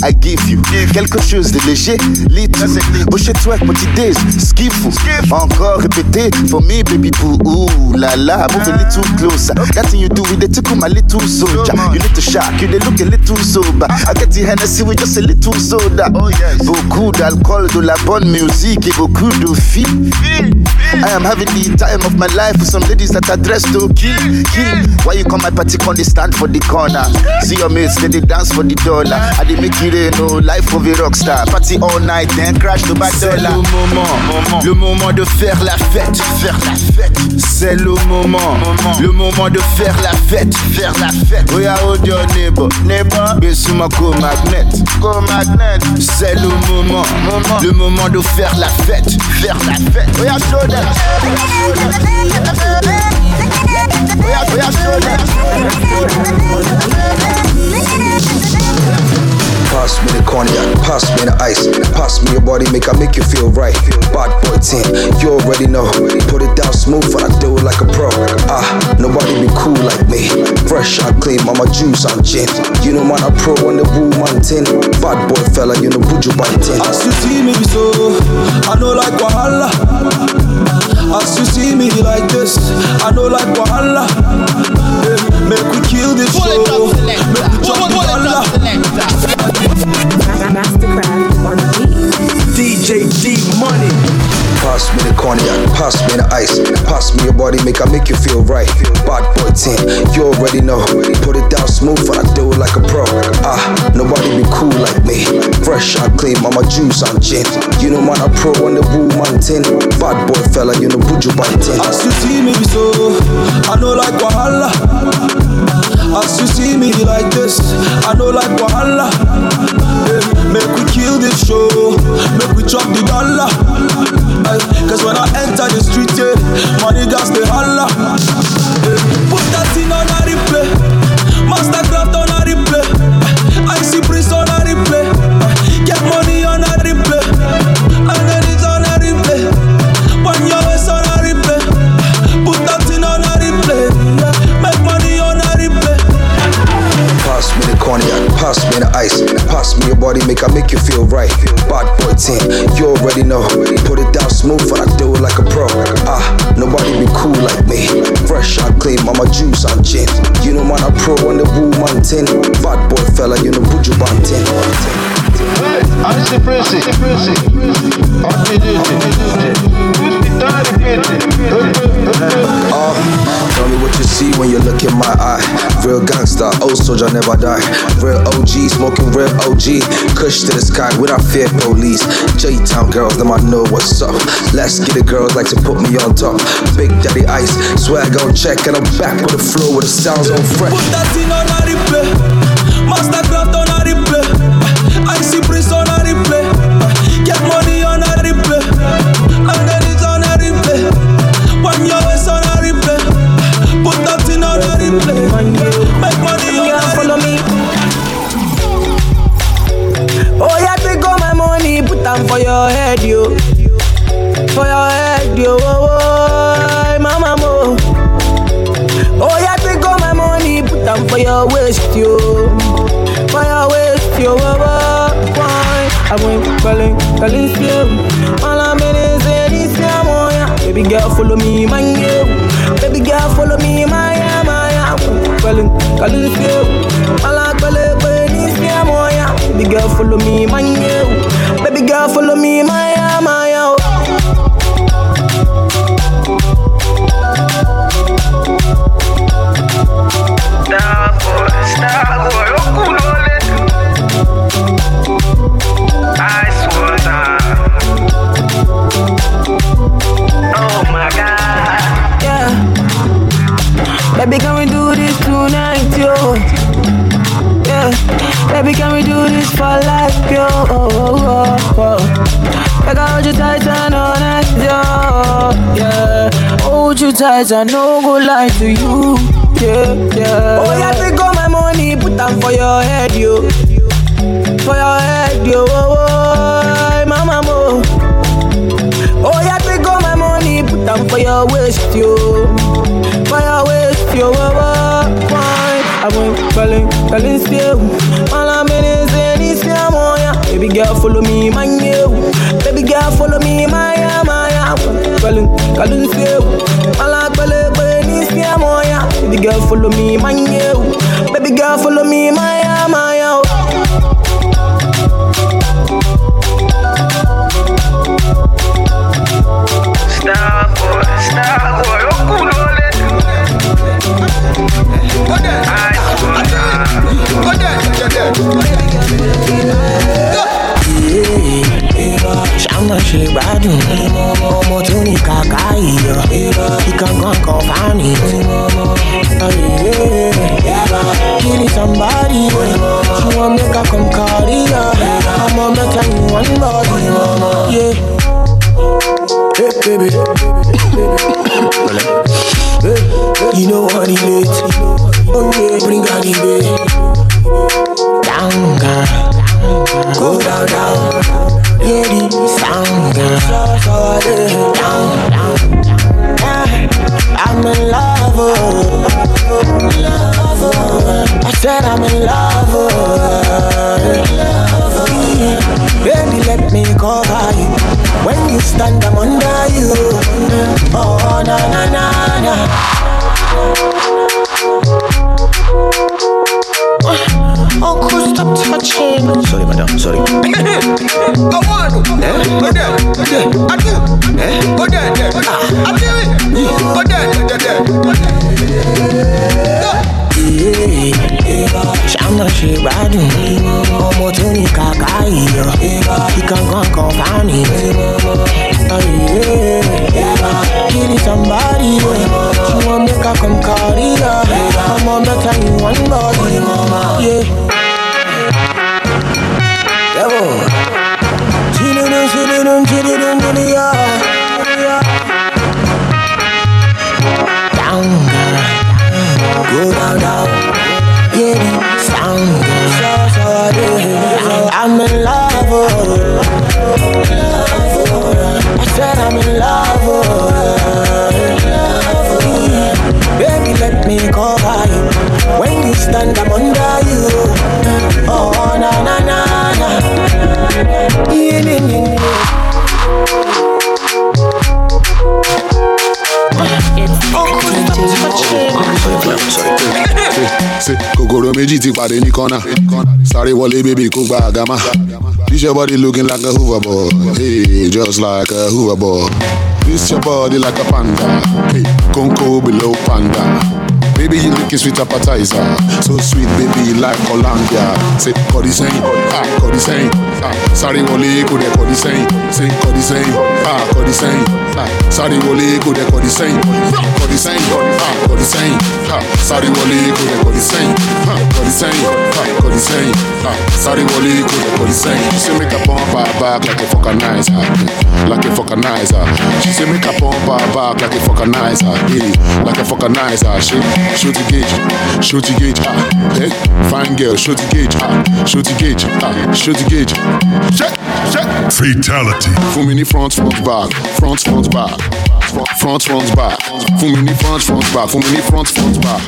I give you quelque chose de léger, litre. Au chez toi, petit days, skiffle. Encore répété for me, baby boo. Ooh la la, move a little closer. That thing you do with the tickle, my little soldier. You need to shock, you need look a little sober. I get the Hennessy with just a little soda. Oh, yes. Beaucoup d'alcool, de la bonne musique et beaucoup de filles. I am having the time of my life with some ladies that I dress to kill. Why you come my party con they stand for the corner? See your mates, they dance for the dollar. I they make you rain, no life of a rockstar. Party all night, then crash to back dollar. C'est le moment, le moment de faire la fête, faire la fête. C'est le moment, le moment de faire la fête, faire la fête. We are all your neighbor, neighbor. Besuma go magnet, go magnet. C'est le moment, le moment de faire la fête, faire la fête. We are show that. We are show that. Pass me the cognac, pass me the ice. Pass me your body, make I make you feel right. Bad boy 10, you already know. Put it down smooth and I do it like a pro. Nobody be cool like me. Fresh, I clean, mama juice, I'm gin. You know man, I pro on the woo mountain. Bad boy fella, you know buju mountain. As you see me so, I know like wahala. As you see me like this, I know like wahala. Make we kill this show. Make we jump wahala. Mastercraft on the beat. DJ D-Money. Pass me the Cognac, pass me the ice, pass me your body, make I make you feel right. Bad boy team, you already know. Put it down smooth and I do it like a pro. Nobody be cool like me. Fresh and clean, mama juice and gin. You know man, I pro on the blue mountain. Bad boy fella, you know buju bantin. As you see me so, I know like wahala. As you see me like this, I know like wahala. Make we kill this show, make we drop the dollar. Cause when I enter the street, my niggas they holla. Put that thing on a replay, Mastercraft on a replay, Icy Prince on a replay, Get Money on a replay, and then it's on a replay, When Your Waist on a replay. Put that thing on a replay, Make Money on a replay. Pass me the cognac, pass me the ice, pass me your body, make I make you feel right. Bad boy team, you already know. Put it down smooth and I do it like a pro. Nobody be cool like me. Fresh and clean, mama juice and gin. You know man, I pro on the blue mountain. Bad boy fella, you know buju bantin. Wait, I see Prissy. I'll be doing it. Tell me what you see when you look in my eye. Real gangster, old soldier never die. Real OG, smoking real OG. Kush to the sky without fear police. J-Town girls, them I know what's up. Let's get the girls like to put me on top. Big Daddy Ice, swag on check. And I'm back with the flow with the sounds on fresh. Put that thing on a replay, Mastercraft on a replay, Icy Prince on a replay, Get Money on a replay, and then it's on a replay, When Your Waist on a replay. Put that thing on a replay, Make Money on a replay. Oh yeah, take all my money, put them for your head, yo. For your head, yo, oh, oh, mama, mo. Oh yeah, take all my money, put them for your waist, yo. For your waist, yo, oh, oh. I went calling, calling. All I'm in is this, yeah. Baby girl, follow me, my girl. Baby girl, follow me, my yeah, my yeah. I went calling, calling. All I'm calling, calling this, yeah, yeah. Baby girl, follow me, my girl. Baby girl, follow me, my yeah, my yeah. Baby, can we do this tonight, yo? Yeah. Baby, can we do this for life, yo? I can hold you tight and all night, yo. Yeah. Hold you tight and no good lie to you, yeah, yeah. Oh, yeah, take all my money, put them for your head, yo. For your head, yo, oh, oh, mama, mo. Oh, yeah, take all my money, put them for your waist, yo. For your waist. Yo, oh, fine. I went calling, calling still. All I'm in is this, yeah, yeah. Baby girl, follow me, my girl. Baby girl, follow me, my yeah, my yeah. I went calling, calling still. All I'm calling, calling this, yeah, yeah. Baby girl, follow me, my girl. Baby girl, follow me, my yeah, my yeah. Star boy, star boy, oh, cool. Go there, go there, go there, go there, go there, go. You know how he late. Oh yeah, bring out the bed. Down, girl. Go down, down. Hear the sound, girl. Down, down. Yeah, I'm in love, oh. I said I'm in love, oh. Baby, let me cover you. When you stand, I'm under you. Oh, na na na na. Uncle, stop touching. Sorry, madam, sorry. Go on. Go there, go there. Go there, go down, down. Yeah, sound good. I'm in love, oh. Love, oh. I said I'm in love, oh. Baby, let me cover you. When you stand, I'm under you. Oh, na na na na. Say, Kokoro Meiji ti pade ní corner. Sorry, Wale baby, cook by Agama. This your body looking like a hoverboard. Hey, just like a hoverboard. This your body like a panda. Hey, Conco below panda. Baby, you looking sweet appetizer. So sweet, baby, like Colombia. Say, Codisane, ah, Codisane, ah. Sorry, Wole, go there, Codisane. Say, Codisane, ah, Codisane, ah. Sorry, Wole, go there, Codisane. Codisane, ah, Codisane, ah. Sorry, Wole, go there, Codisane. Codisane, ah, Codisane, ah. Sorry, Wole, go there, Codisane. She say, make a pump her back like a vulcanizer. Like a vulcanizer. She say, make a pump her back like a vulcanizer. Like a vulcanizer. She shoot the gauge, shoot the gauge, ah, hey, fine girl, shoot the gauge, ah, shoot the gauge, ah, shoot the gauge, shake, shake, fatality. Full mini front, front back, front, front back, front, front back, full mini front, front back, full mini front, front back.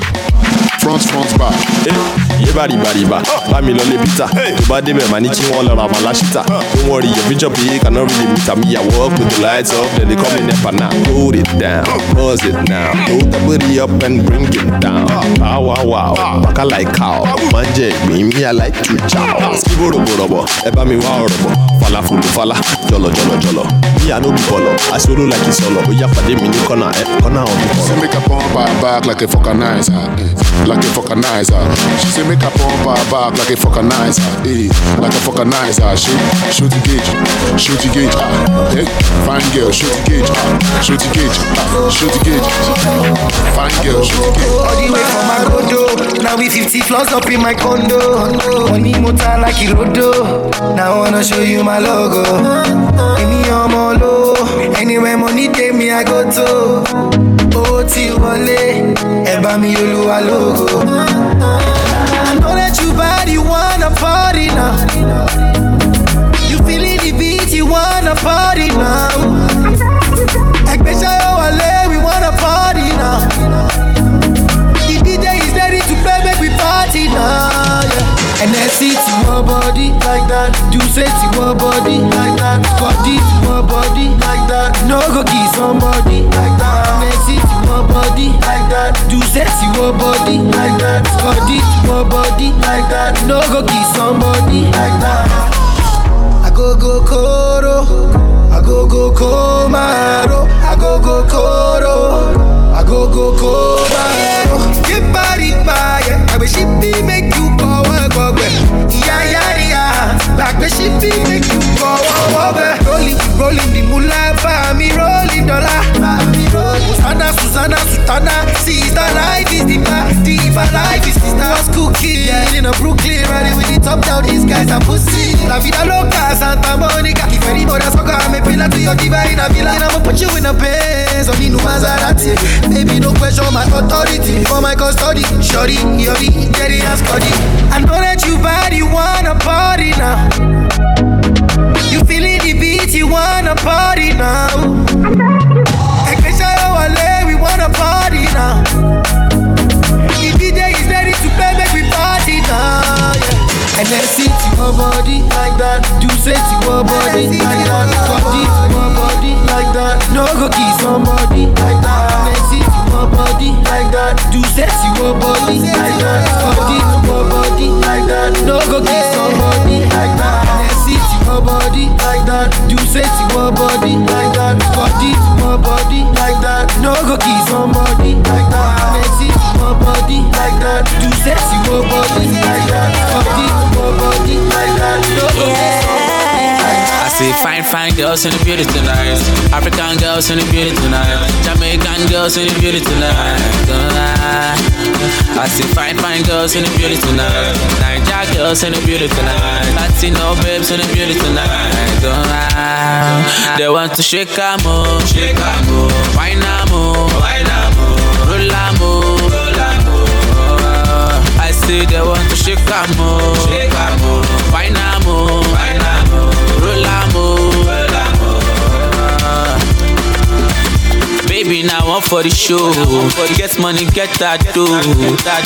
Front, front, back. Hey, everybody, body, back. I'm in only pizza. You body, man, it's all around my lashita. Don't worry, your picture big, I don't really meet me. I walk with the lights off, then they come in there, but now hold it down, pause it now. Hold the booty up and bring it down. Wow, wow, wow. Back I like cow. Manje, me, I like to chow. Skiboro, borobo. Eba mi wa orobo. Fala, fulu, fala. Jolo, jolo, jolo. Me, I know be follow. I solo like it's solo. We have a day, me, you corner, corner on the corner. Make a pump back like a fucking nice. Like a vulcanizer. She say make a pump her back like a vulcanizer. Hey, like a vulcanizer. She shoot the gauge, shoot the gauge. Hey, fine girl, shoot the gauge, shoot the gauge, shoot the gauge. Fine girl, shoot the gauge. All the way from my condo. Now we 50 floors up in my condo. Money motor like a rodo. Now I wanna show you my logo. Give me your molo. Anywhere money take me I go to. Oti Wole, Eba mi Oluwa logo. I know that you bad, you wanna party now. You feeling the beat, you wanna party now. Ekpesha yo Wale, we wanna party now. The DJ is ready to play, make we party now. Yeah. And I see to your body like that. Do say to your body like that. Body to your body like that. No go kill somebody like that. Body like that, do sex your body like that, body your body like that, no go kiss somebody like that. I go go koro, I go go komaro, I go go koro, I go go komaro. Get body by, I wish it be make you go go go. Yeah yeah yeah, like wish it be make you go go go. Rolling rolling the moolah, me rolling dollar. Susana, Susana, Sultana, see the life is deeper life is sister. Was cooking in a Brooklyn, riding with the top down, these guys are pussy. La vida loca, Santa Monica, if any more that's okay, I'm a pillar to your diva in a villa. And I'ma put you in a base, only new Maserati. Baby, don't question my authority, for my custody, shorty, yori, daddy, and scotty. I know that you bad, you wanna party now. You feeling the beat, you wanna party now. We wanna party now. The DJ is ready to play, make we party now. Yeah. And then sit your body like that. Do say to your body like that. Body to your body like that. No go kiss somebody like that. And then sit your body like that. Do say to your body like that. Body to your body like that. No go kiss somebody like that. Body like that, do say to your body like that, body to your body like that, no go kiss somebody like that, say to your body like that, do say to your body like that, body to your body like that, no go kiss somebody like that. I see fine girls in the beauty tonight, African girls in the beauty tonight, Jamaican girls in the beauty tonight. I see fine girls in the beauty tonight, Niger girls in the beauty tonight, Latino babes in the beauty tonight. Don't lie. They want to shake 'em up, wine 'em up, roll 'em up. Shakamo, Shakamo, Finamo, Finamo, Rolamo. Baby, now on for the show. Get money, get that dough.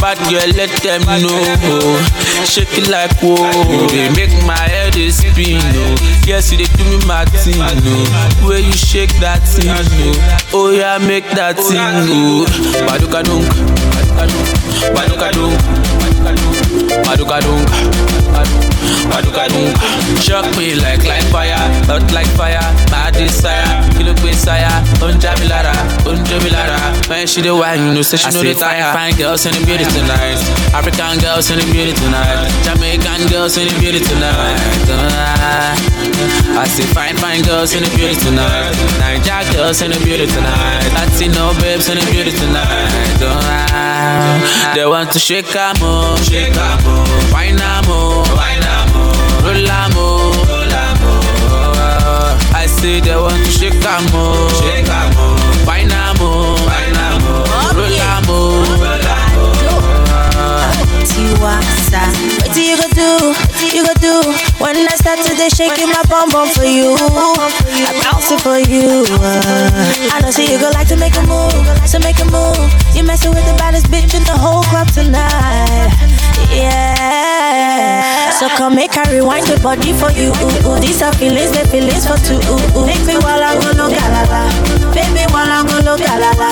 Bad girl, let them know. Shake it like whoa. They make my head spin. Yes, they do me my thing. Where you shake that thing? Oh yeah, make that thing. Baduka dunk, baduka dunk. Badukadung, shock me like fire, not like fire. My desire, kilo quisaya, unjabilara. When she the wine, you know, say she know the tire. Fine girls in the beauty tonight, African girls in the beauty tonight, Jamaican girls in the beauty tonight. I see fine girls in the beauty tonight, Nigerian girls in the beauty tonight, Latino babes in the beauty tonight. They want to shake 'em up. Shake 'em up, wine 'em up, wine 'em up, roll 'em up, roll 'em up. I say they want to shake 'em up, wine 'em up, roll 'em up, roll 'em up. What do you go do? What you go do? When I start to the shaking my bum bum for you, I bounce it for you. I know see you go like to make a move, so make a move. You messing with the baddest bitch in the whole club tonight. Yeah, so come make her rewind the body for you. These are feelings, they feelings for two. Make me walla go no galala, baby walla go no galala.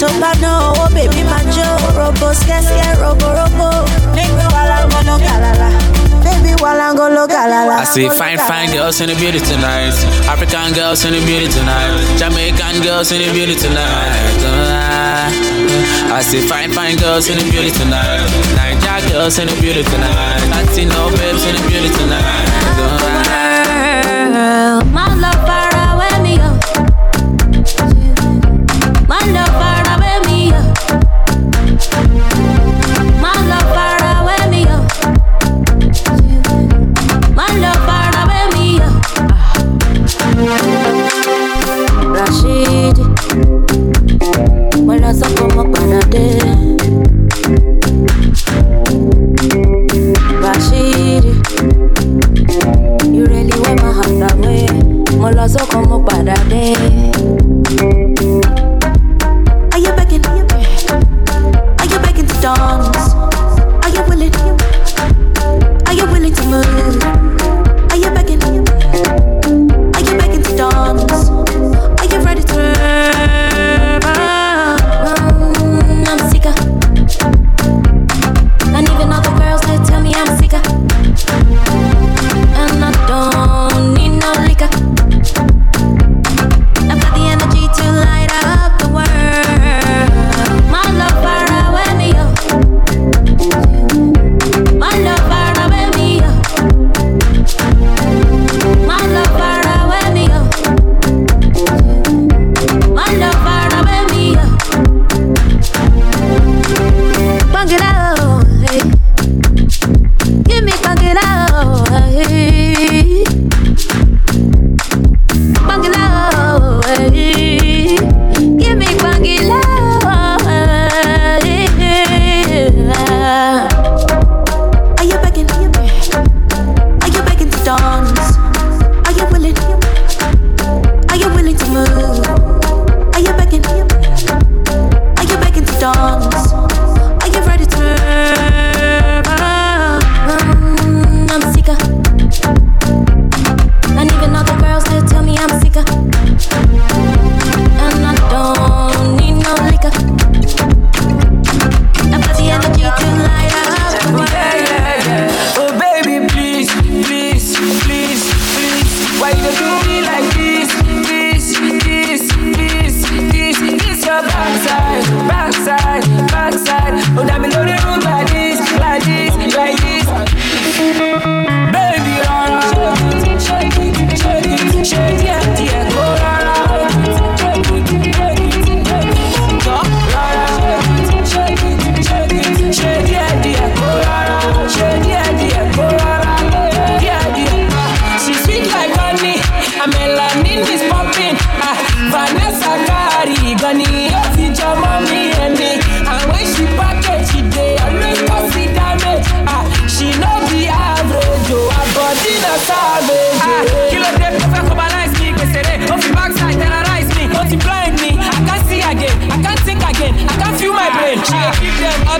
Topa no, oh baby manjo, robo scarcely robo. Make me walla go no galala. I see fine girls in the beauty tonight, African girls in the beauty tonight, Jamaican girls in the beauty tonight. I see fine girls in the beauty tonight, Nigerian girls in the beauty tonight, Latino babes in the beauty tonight. Girl, my love far away me up, my love far away me up, my love far away me up. Rashid, wala sa como para ti. Rashid, you really wear my heart away. Mola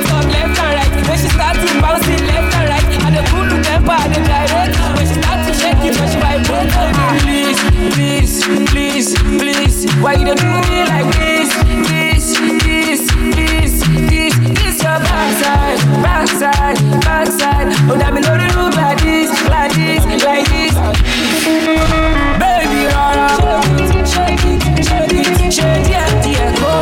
stuck left and right. When she starts to bounce it left and right, and the cool temper and the direct. When she starts to shake it, when she vibrate. Please, please, please, please. Why you do me like this? This, this, this, this, this your backside, backside, backside. Oh, that me know the move like this, like this, like this. Baby, shake it, shake it, shake it, yeah, yeah, go.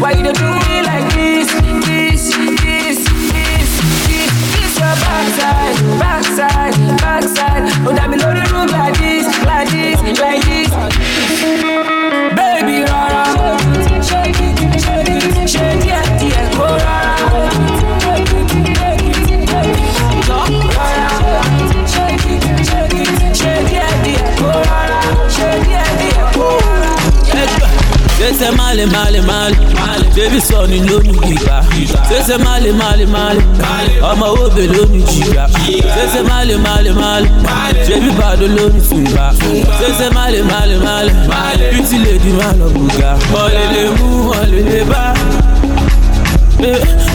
Why you do me like this, this, this, this, this? This your backside, backside, backside. Oh, that me know the room like this, like this, like this. Baby, rara, shake it, shake it, shake it, yeah, go rara. Shake it, shake it, shake it, yeah, go rara. Shake it, yeah, go rara. They say male, male, male. Baby son, you know me, Giga. Say male, male, male. I'm a wobe, love me, Giga. Say male, male, male. Baby bad, love me, Simba. Say male, male, male. Pretty lady, man of Buga. Olele mu, olele ba.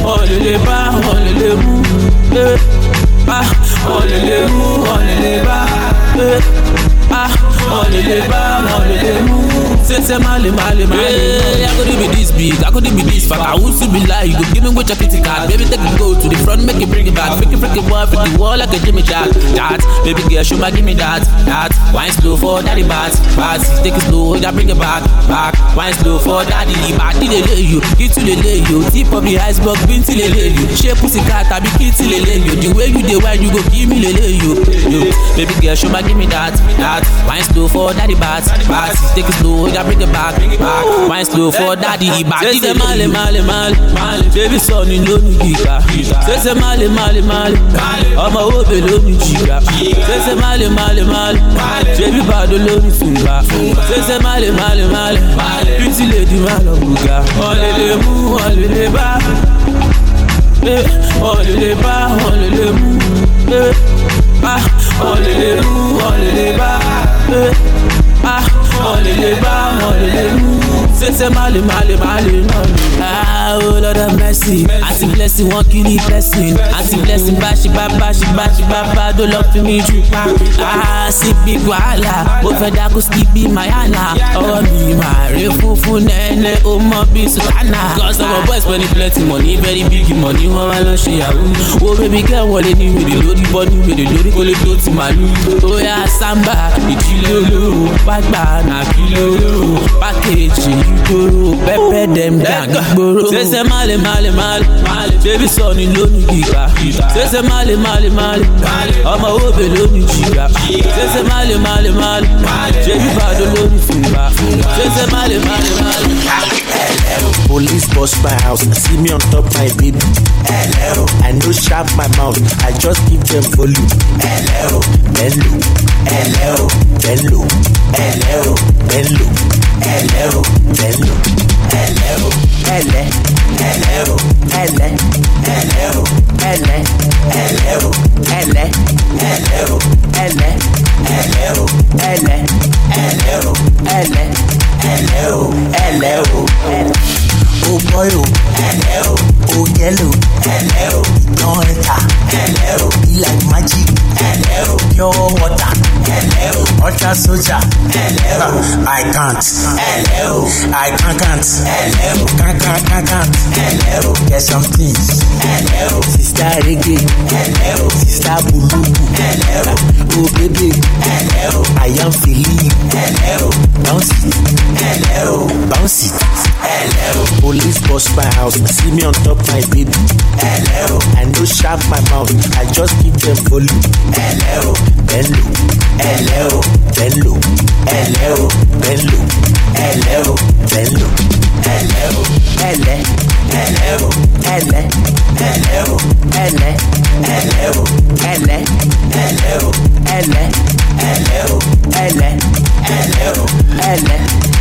Olele ba, olele mu. Olele mu, olele ba. Olele ba, olele mu. Say male, male, male. I could be this big, I could be this fat. I would still be like, you could give me what you kitty cat. Baby, take it, go to the front, make it bring it back. Freaky, one, freaky, wall like a Jimmy Jack. That, baby girl, show me, give me that, that. Wine slow for daddy, bats, bats. Take it slow, that bring it back, back. Wine slow for daddy, bat. Till they lay you, get till they lay you. Tip of the iceberg, bin till they lay you. Shape pussy cat, I be kid till they lay you. The way you, the wine, you go give me, they lay you. Yo, baby girl, show me, give me that, that. Wine slow for daddy, bats, bats. Take it slow, that bring it back, back. Wine slow for daddy. Say say male male male, baby son you know me Giga. Say say male male male, I'm a hobe love me Giga. Say say male male male, baby bad love me Simba. Say say male male male, pretty lady man of Buga. Olele mu, olele ba, olele ba, olele mu, olele mu, olele ba, olele ba, olele mu. Say male, male, male, ah, oh Lord have mercy. Auntie blessing, one cutie blessing. Auntie blessing, bashi, bashi, bashi, bashi. Don't love for me, jupa. Ah, sick big wala. Over that could sleep in my ala. Oh, me, my refufu, nene, oh, my be sultana. Cause our boys when they plenty money, very big money. Mama, no, she a room. Oh, baby girl, what they need with the loady body, with the loady call it to my room. Oh, yeah, samba, it's kilo, bad, bad, na kilo, package. Guru, pepper them down. Say say male male male, baby son you know me Giga. Say say male male male, I'm a hobe love me Giga. Say say male male male, baby bad love me Simba. Say say male male male. Police bust my house, see me on top my baby. Hello, I no sharp my mouth, I just give them volume. Hello, hello, hello, hello, hello, hello. Hello, hello, hello, hello, hello, hello, hello, hello, hello, hello, hello, hello, hello, hello, hello, hello, hello. Oh boy, oh hello, oh yellow, hello, don't enter, hello, be like magic, hello, pure water, hello, water a soldier. Hello. I can't. Hello. I can't. Hello. Can't. Hello. There's some things. Hello. Sister Reggae. Hello. Sister Bulu. Hello. Oh baby. Hello. I am feeling. Hello. Bounce it. Hello. Bounce it. Hello. Police bust my house. See me on top my baby. Hello. I no sharp my mouth. I just keep them volume. Hello. Hello, hello, hello, hello, hello, hello, hello, hello, hello, hello, hello, hello, hello, hello,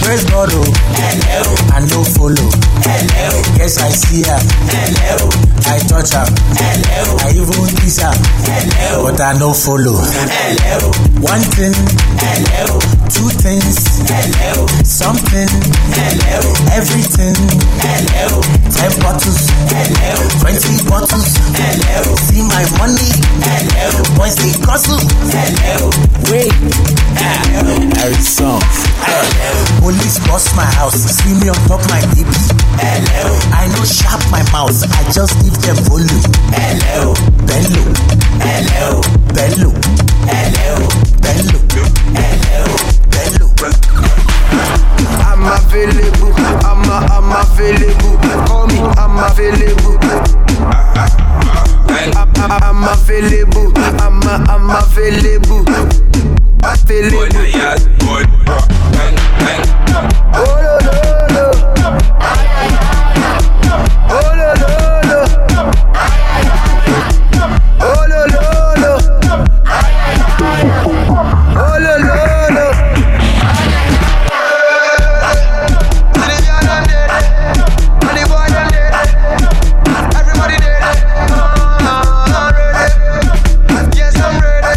Praise God, hello. I no follow. Hello. Yes, I see her. Hello. I touch her. Hello. I even kiss her. Hello. But I no follow. Hello. One thing. Hello. Two things. Hello. Something. Hello. Everything. Hello. 10 bottles. Hello. 20 bottles. Hello. See my money. Hello. Boys they hustle. Hello. Wait. Hello. Every song. Hello. Police bust my house, see me on top my baby. Hello. I no sharp my mouth, I just give them volume. Hello. Bello. Hello. Bello. Hello. Bello. Hello. Bello. I'm available. I'm available. Call me. I'm available. I'm available. I'm available. Available. Oh no no no. Oh no no no. Oh no no no. Oh no no no. Everybody did it. Yes, I'm ready.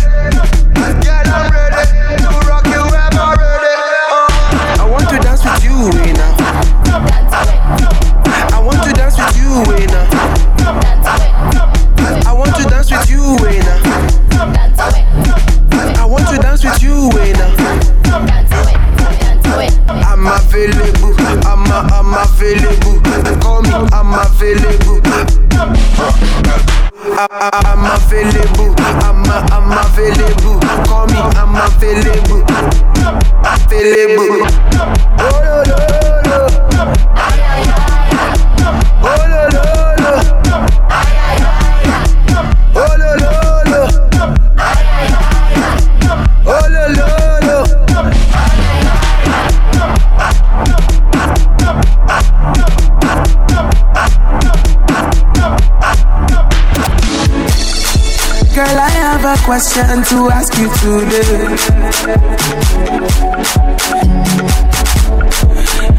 Yeah, I'm ready to rock you ever. I want to dance with you, Wena. I'm available. I'm available. Call me. I'm available. I'm available. I'm available. Call me. I'm available. Available. Oh no no no. Oh no no no. Oh no no no. Oh no no no. Girl, I have a question to ask you today.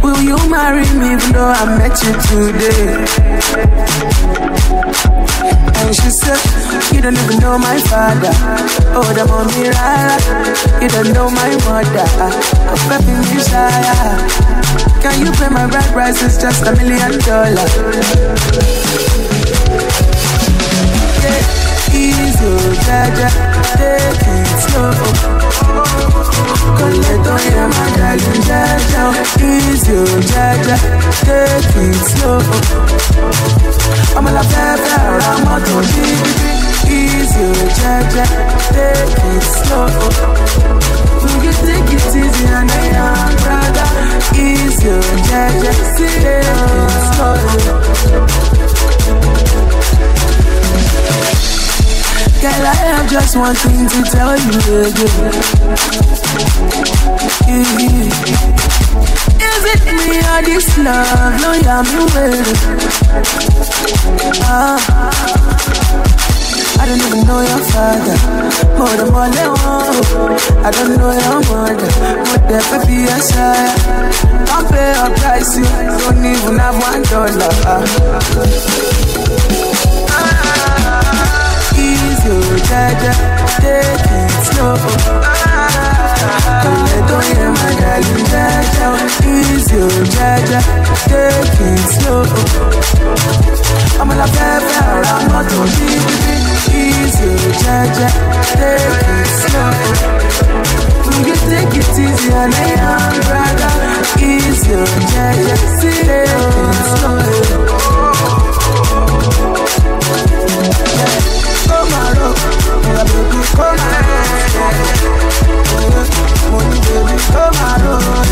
Will you marry me even though I met you today? And she said, you don't even know my father. Oh, the mommy rara. You don't know my mother. I'm prepping desire. Can you pay my bride price? It's just $1 million. Yeah, easy, Jaja. Take it slow. Coletto, yeah, my darling, Jaja. Ease you, Jaja. Take it slow. I'm a la febre, I'm a ton deep. Ease you, Jaja. Take it slow. You take it easy and I am brother. Ease you, Jaja. Take it slow. Girl, I have just one thing to tell you again. Is it me or this love? No, yeah, me waiting. I don't even know your father. More than one, I don't know your mother. But there could be a sire. I'll pay a price. You don't even have $1. Easy, Jaja. Take it slow. Coletto, yeah, my darling, Jaja. Easy, Jaja. Take it slow. I'm a la febre, I'm not on TV. easy, Jaja, take it slow. We can take it easy, I lay on, brother. Easy, Jaja, take it slow. Come on up, baby, come on. Money, baby, come on up.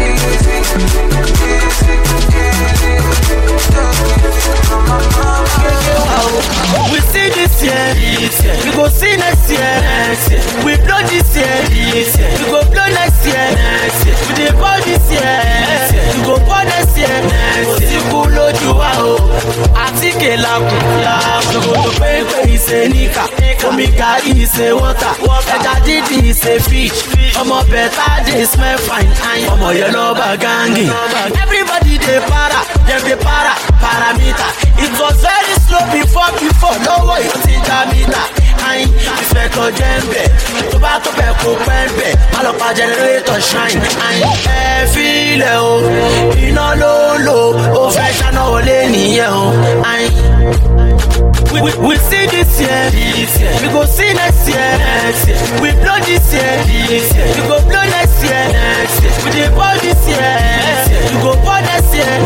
Easy. We see this year, we go see next year. We blow this year, we go blow next year. We dey pour this year, we go pour next year. We go loju ao, ati ke la kula. We go pepe ise nika, omika ise water. Eja didi ise fish, omo beta dey smell fine. Omo yellow bagangi, everybody dey para, dem dey para, paramita. It was very slow before no way to jamita. I respect your jembe, to be cool pembe. Malopa generator shine. I feel oh, you know low, oh fashion no leni oh. I we see this year, we go see next year. We blow this year, we go blow next year. We dey ball this year, we go ball next year.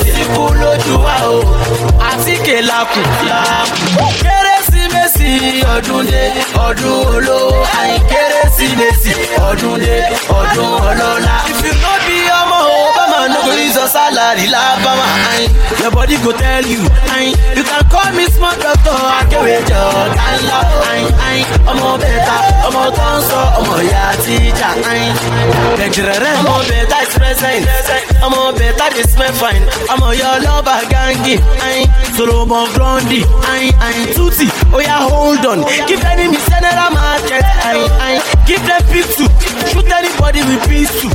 We go low to wow, I think a laugh. Odunde, Odunolo, I can't see this. Odunde, Odunolo. If you not be a man, Obama no go use your salary, la Obama. Your body go tell you, you can call me smart doctor, I can wait your time. I'm a better, I'm a dancer, I'm a teacher. I'm a better present, I'm a better this man fine. I'm a your lover gangi, solo mo blondie, tutsi. Oh yeah, hold on. Give any general market. Give them pick two. Shoot anybody with piece two. Oh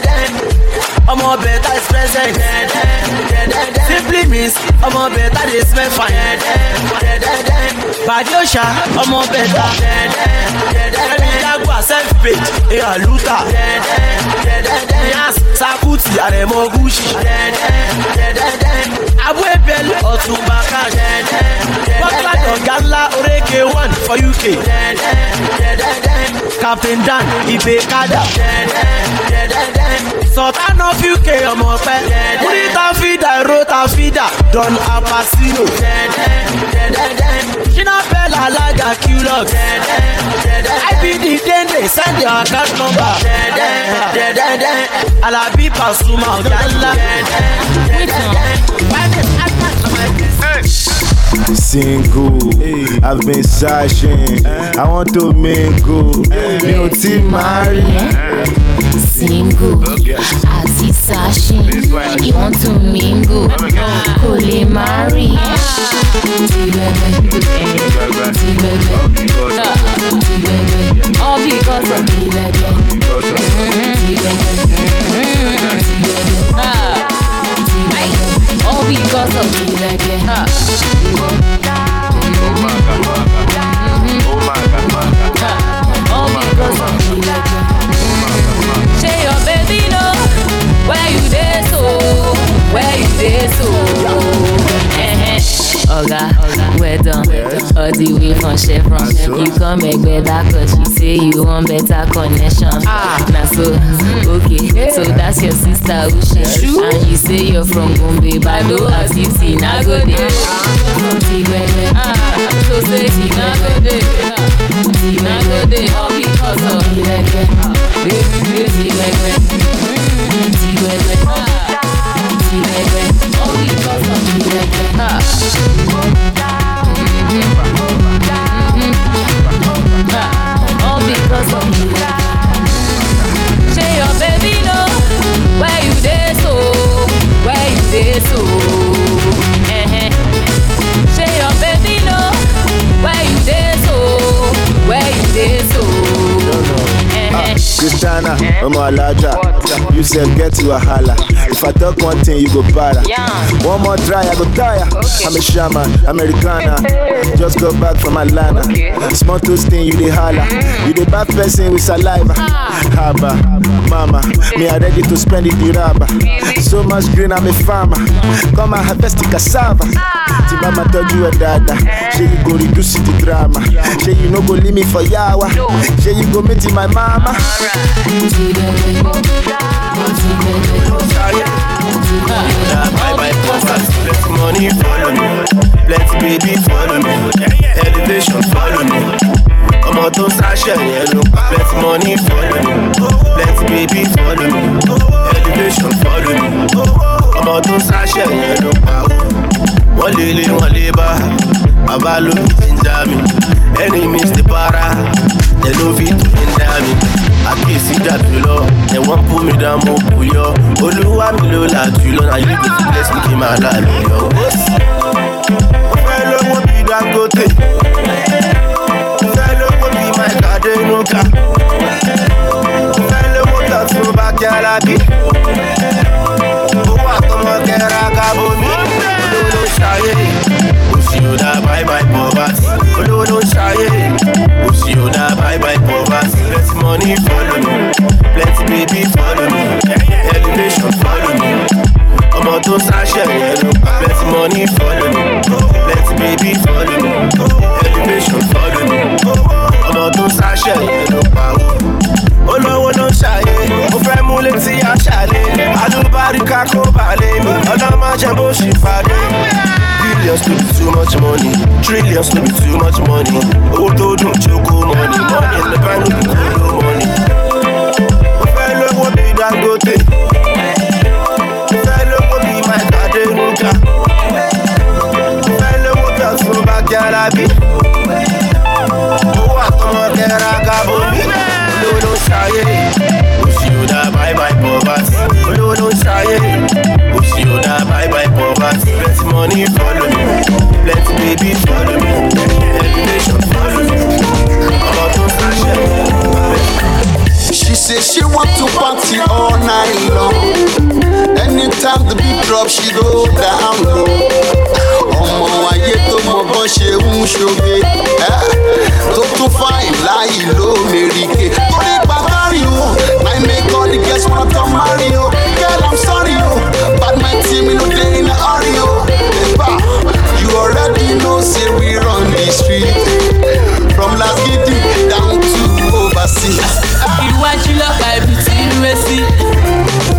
I'm a better expression. Simply means I'm a better this man fine. Badosha, I'm a better. Every self-page, a looter. Yes, Sakuti, I'm a Gushi. Abwebel, Otubaka. Bakla, Gala, Oreke, one for UK. Captain Dan, Ibekada. Sultan of UK, I'm a fan. Rita Vida, Rota Vida, Don Apacino. Gina Bella, Laga, Q-Log. IPD, then they send your account number. Alabi, Pasuma, Gala. Single, I've been searching. I want to mingle. You see, Mary. Single, as it's sashing, you want to mingle, holy Mary. All because of me. All because of me. All because of me. Say your baby no, where you dey so, where you dey so. Oga, well done, all the way from Chevron. You come make better cause you say you want better connection. Now so, okay, so that's your sister Uche. And you say you're from Gombe, Bado, Asisi, Nagode. So say Nagode, all because of you. Baby, baby, all because of you. Say your baby no, where you dey so, where you dey so. Say your baby no, where you dey so, where you dey so. Christiana, I'm a larger. You said get to a hala. If I talk one thing, you go para. Yeah. One more try, I go tire. Okay. I'm a shaman, Americana. Just go back from Atlanta. Okay. Small toast thing, you dey holla. Mm. You dey bad person with saliva. Haba, mama, me I ready to spend it with rubber. Really? So much green, I'm a farmer. Come and harvest the cassava. Ti mama told you a dada. She you go reduce the drama. She you no go leave me for yawa. She you go meet my mama. Let's money follow me. Let's baby follow me. Elevation follow me. Come out to Sasha yellow. Let's money follow me. Let's baby follow me. Elevation follow me. Come out to Sasha yellow. One lily, one labor. Baba look ginger me. Enemies the para. They love it to hinder me. I can't see that you love. They won't pull me down, won't pull you. All you want me to love, you love. I live with the place, we came out of me, yo. Fellow will be that good thing. Fellow will be my garden, no cap. Fellow will not throw back your lucky. Who want to work at a cabo? No, no, shy. Who's you that bye-bye poverty? No, no, shy. Who's you that bye-bye poverty? Let's money follow me, let's baby follow me, elevation follow me. Come out to Sasha yellow, let's money follow me, let's baby follow me, elevation follow me. Come out to Sasha yellow, oh no, no shy, oh friend, let's see a chalet. I don't buy the car, go buy me, I don't match and bullshit for them. Billions to be too much money, trillions to be too much money. Old don't you go money, money in the bank will be cool money. If I love what be that go take, if I love what be my daddy Ruka, if I love what that's from Bakiarabi, who are come on there I got me, no shy, push you that bye-bye poverty, no shy. You that bye-bye poverty. Let money follow me. Let baby follow me. Elevation follow me. I'm about to smash it. She says she want to party all night long. Anytime the beat drops, she go down low. Omo aye to mo bo se un soge. To fine lie low merike. Tori bagari o. I make all the guests want to marry you. Girl, I'm sorry you. But my team in in a hurry, you already know, say we run the street from Las Vegas down to overseas. You watch you love by between we see.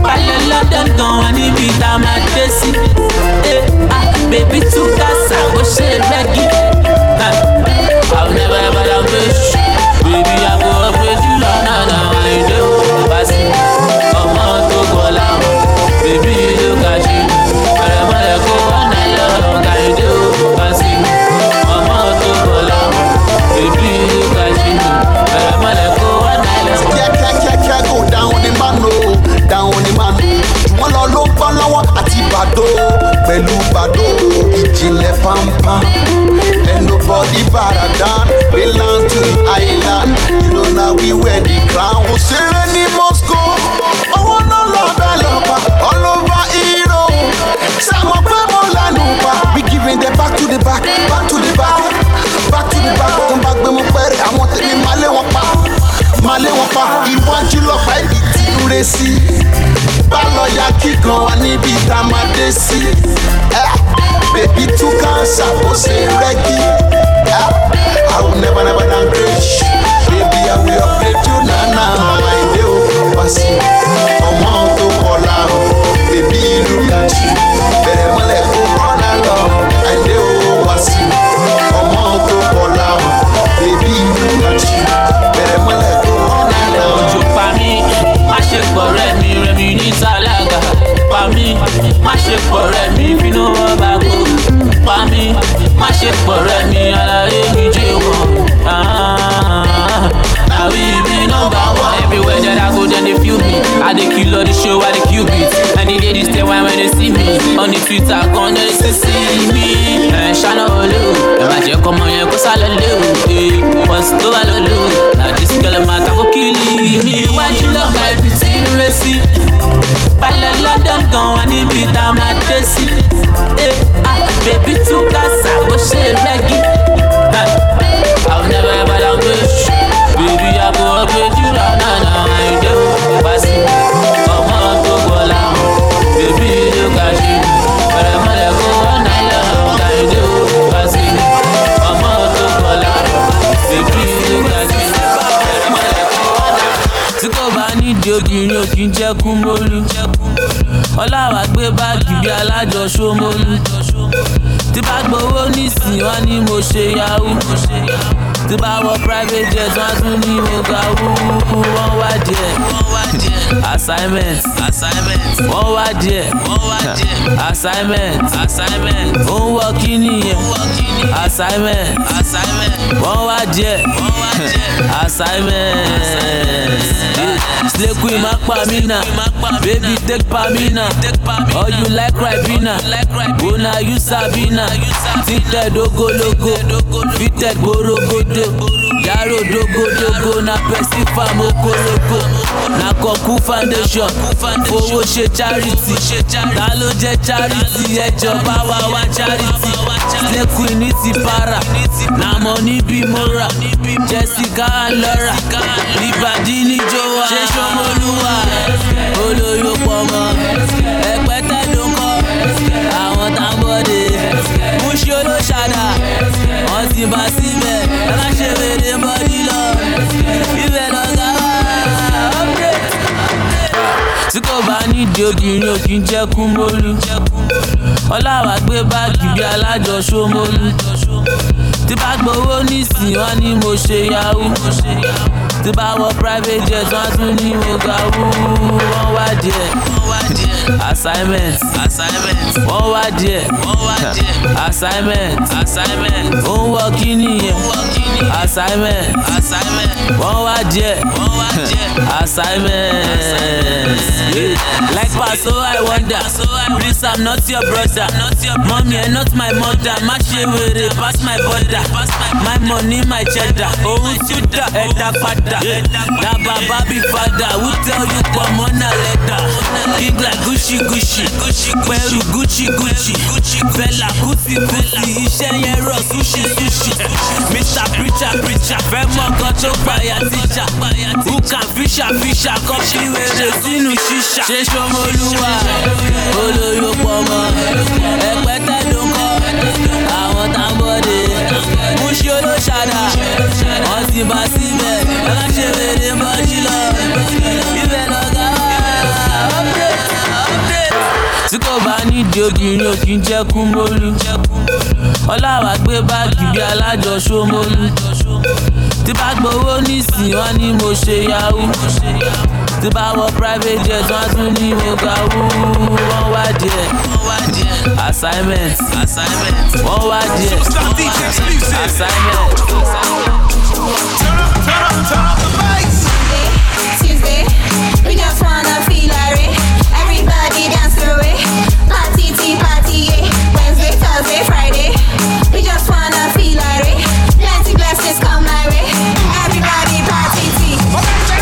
I love them going to be down my Jesse. Baby to us, I wish it reggae. I'll never ever love wish. Baby, I go up with you, no, no, no, I do. I'm on to go along. Baby, Bado, pelu bado, ijinle pampa. And nobody better than belong to the island. You know now we wear the crown. We say any must go. I want to love all over Europe. Some of them all over. We giving them back to the back, back to the back, back to the back. Come back, we must. I want to be Malewapa. You want you love by the T-Resi. Baloya kiko anibi tamadesi. Baby to cancer, say reggae. I will never, never languish. Baby, I will upgrade you, nana. I will oversee. Come on to call out. Baby, look at you. Very well, I will run along. I will oversee. Come on to call out. Baby, look at you. Very well, I will run along. I should correct me. Salaga, Pami, mash it for me, we know about Pami, mash it for me, I will be everywhere that I go, then they feel me. I the killer, the show, I the cubits. And the ladies, they want when they see me. On the Twitter, come they see me. And Shana Olu, the magic come on, you go Salalu. What's the Alalu? Now this girl, I'm not going to kill me. Why you love my pretty recipe? But I love them going. money with a matressy. Hey, baby, two glass, I wish they like it. I've never ever done this. Baby, I go up with you, nah, nah, nah, I do. Pass it, come on, go, go, la. Baby, look at you. But I'm gonna go on, I love, I do. Pass it, come on, go, go, la. Baby, look at you. But I'm gonna go on, I love. To go back, need you, you can't come on. Olawa gbe bag bi alajo somolu ti bag bowo nisin won ni mo se yawo ti ba wo private jet won tun ni mo ga wu won wa die assignment won wa die assignment won wa kini assignment won wa die assignment Slay queen ma pa mi na, baby take pa mi na. Oh you like Ribena, oh na you Sabina. Fitted dogo logo, fitted boro godo. Yaro dogo dogo na pesi fa moko logo. Na koku foundation, fowo she charity. Na lo je charity, e joba wa charity. Slay queen ni ti para, na money bi mora. Jessica and Laura, Libadi ni Joa. Olúwa olóyún pọ̀mọ́ ẹ̀pẹ́tẹ́ ló ń kọ́ àwọn tábọ́dé múṣí olóṣàdá wọ́n ti bá síbẹ̀ aláṣẹ rere bọ́dí lọ ibẹ̀ lọ́gá update. Tí kò bá nídìí obìnrin ò kí ń jẹ́ kúmólú ọláwà gbé báàgì bí alájọ ṣómólú tí bá gbowó nísìnyí wọ́n ní mo ṣe yahoo. Ti ba wo private jet won tun ni mo ga wu won wa die assignment won wa die assignment won wa kini assignment won wa die assignment like pass so I wonder please I'm not your brother mommy and not my mother ma se were pass my border my money my cheddar oh you da eda fada. Yeah. Now Baba be father, we tell you come on a letter. King like Gucci, Peru Gucci, Bella Gucci, Isheye Ro sushi. Mr. Preacher, Femo Gocho Fire Teacher, who can fisher, come she with the sinu shisha. She show Moluwa, Oloyo Pomo, Epete Donko, I want a body, Mushi Oloshada, Osi Basibe. I should be the body love. You better go update. To go back in the ocean, you can check Kumolu. Olawa gbe bag bi alajo somolu. Ti bag bowo nisin won ni mo se yawo. Ti ba wo private jet won tun ni mo ga wu won wa die. Assignment. Won wa die. Assignment. Tuesday, we just wanna feel like it. Everybody dance to it. Party, Wednesday, Thursday, Friday, we just wanna feel like it. Plenty blessings come my way. Everybody party, tea. What I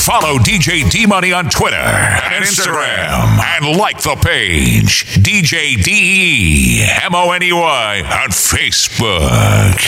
Follow DJ D-Money on Twitter and Instagram and like the page DJ D-Money on Facebook.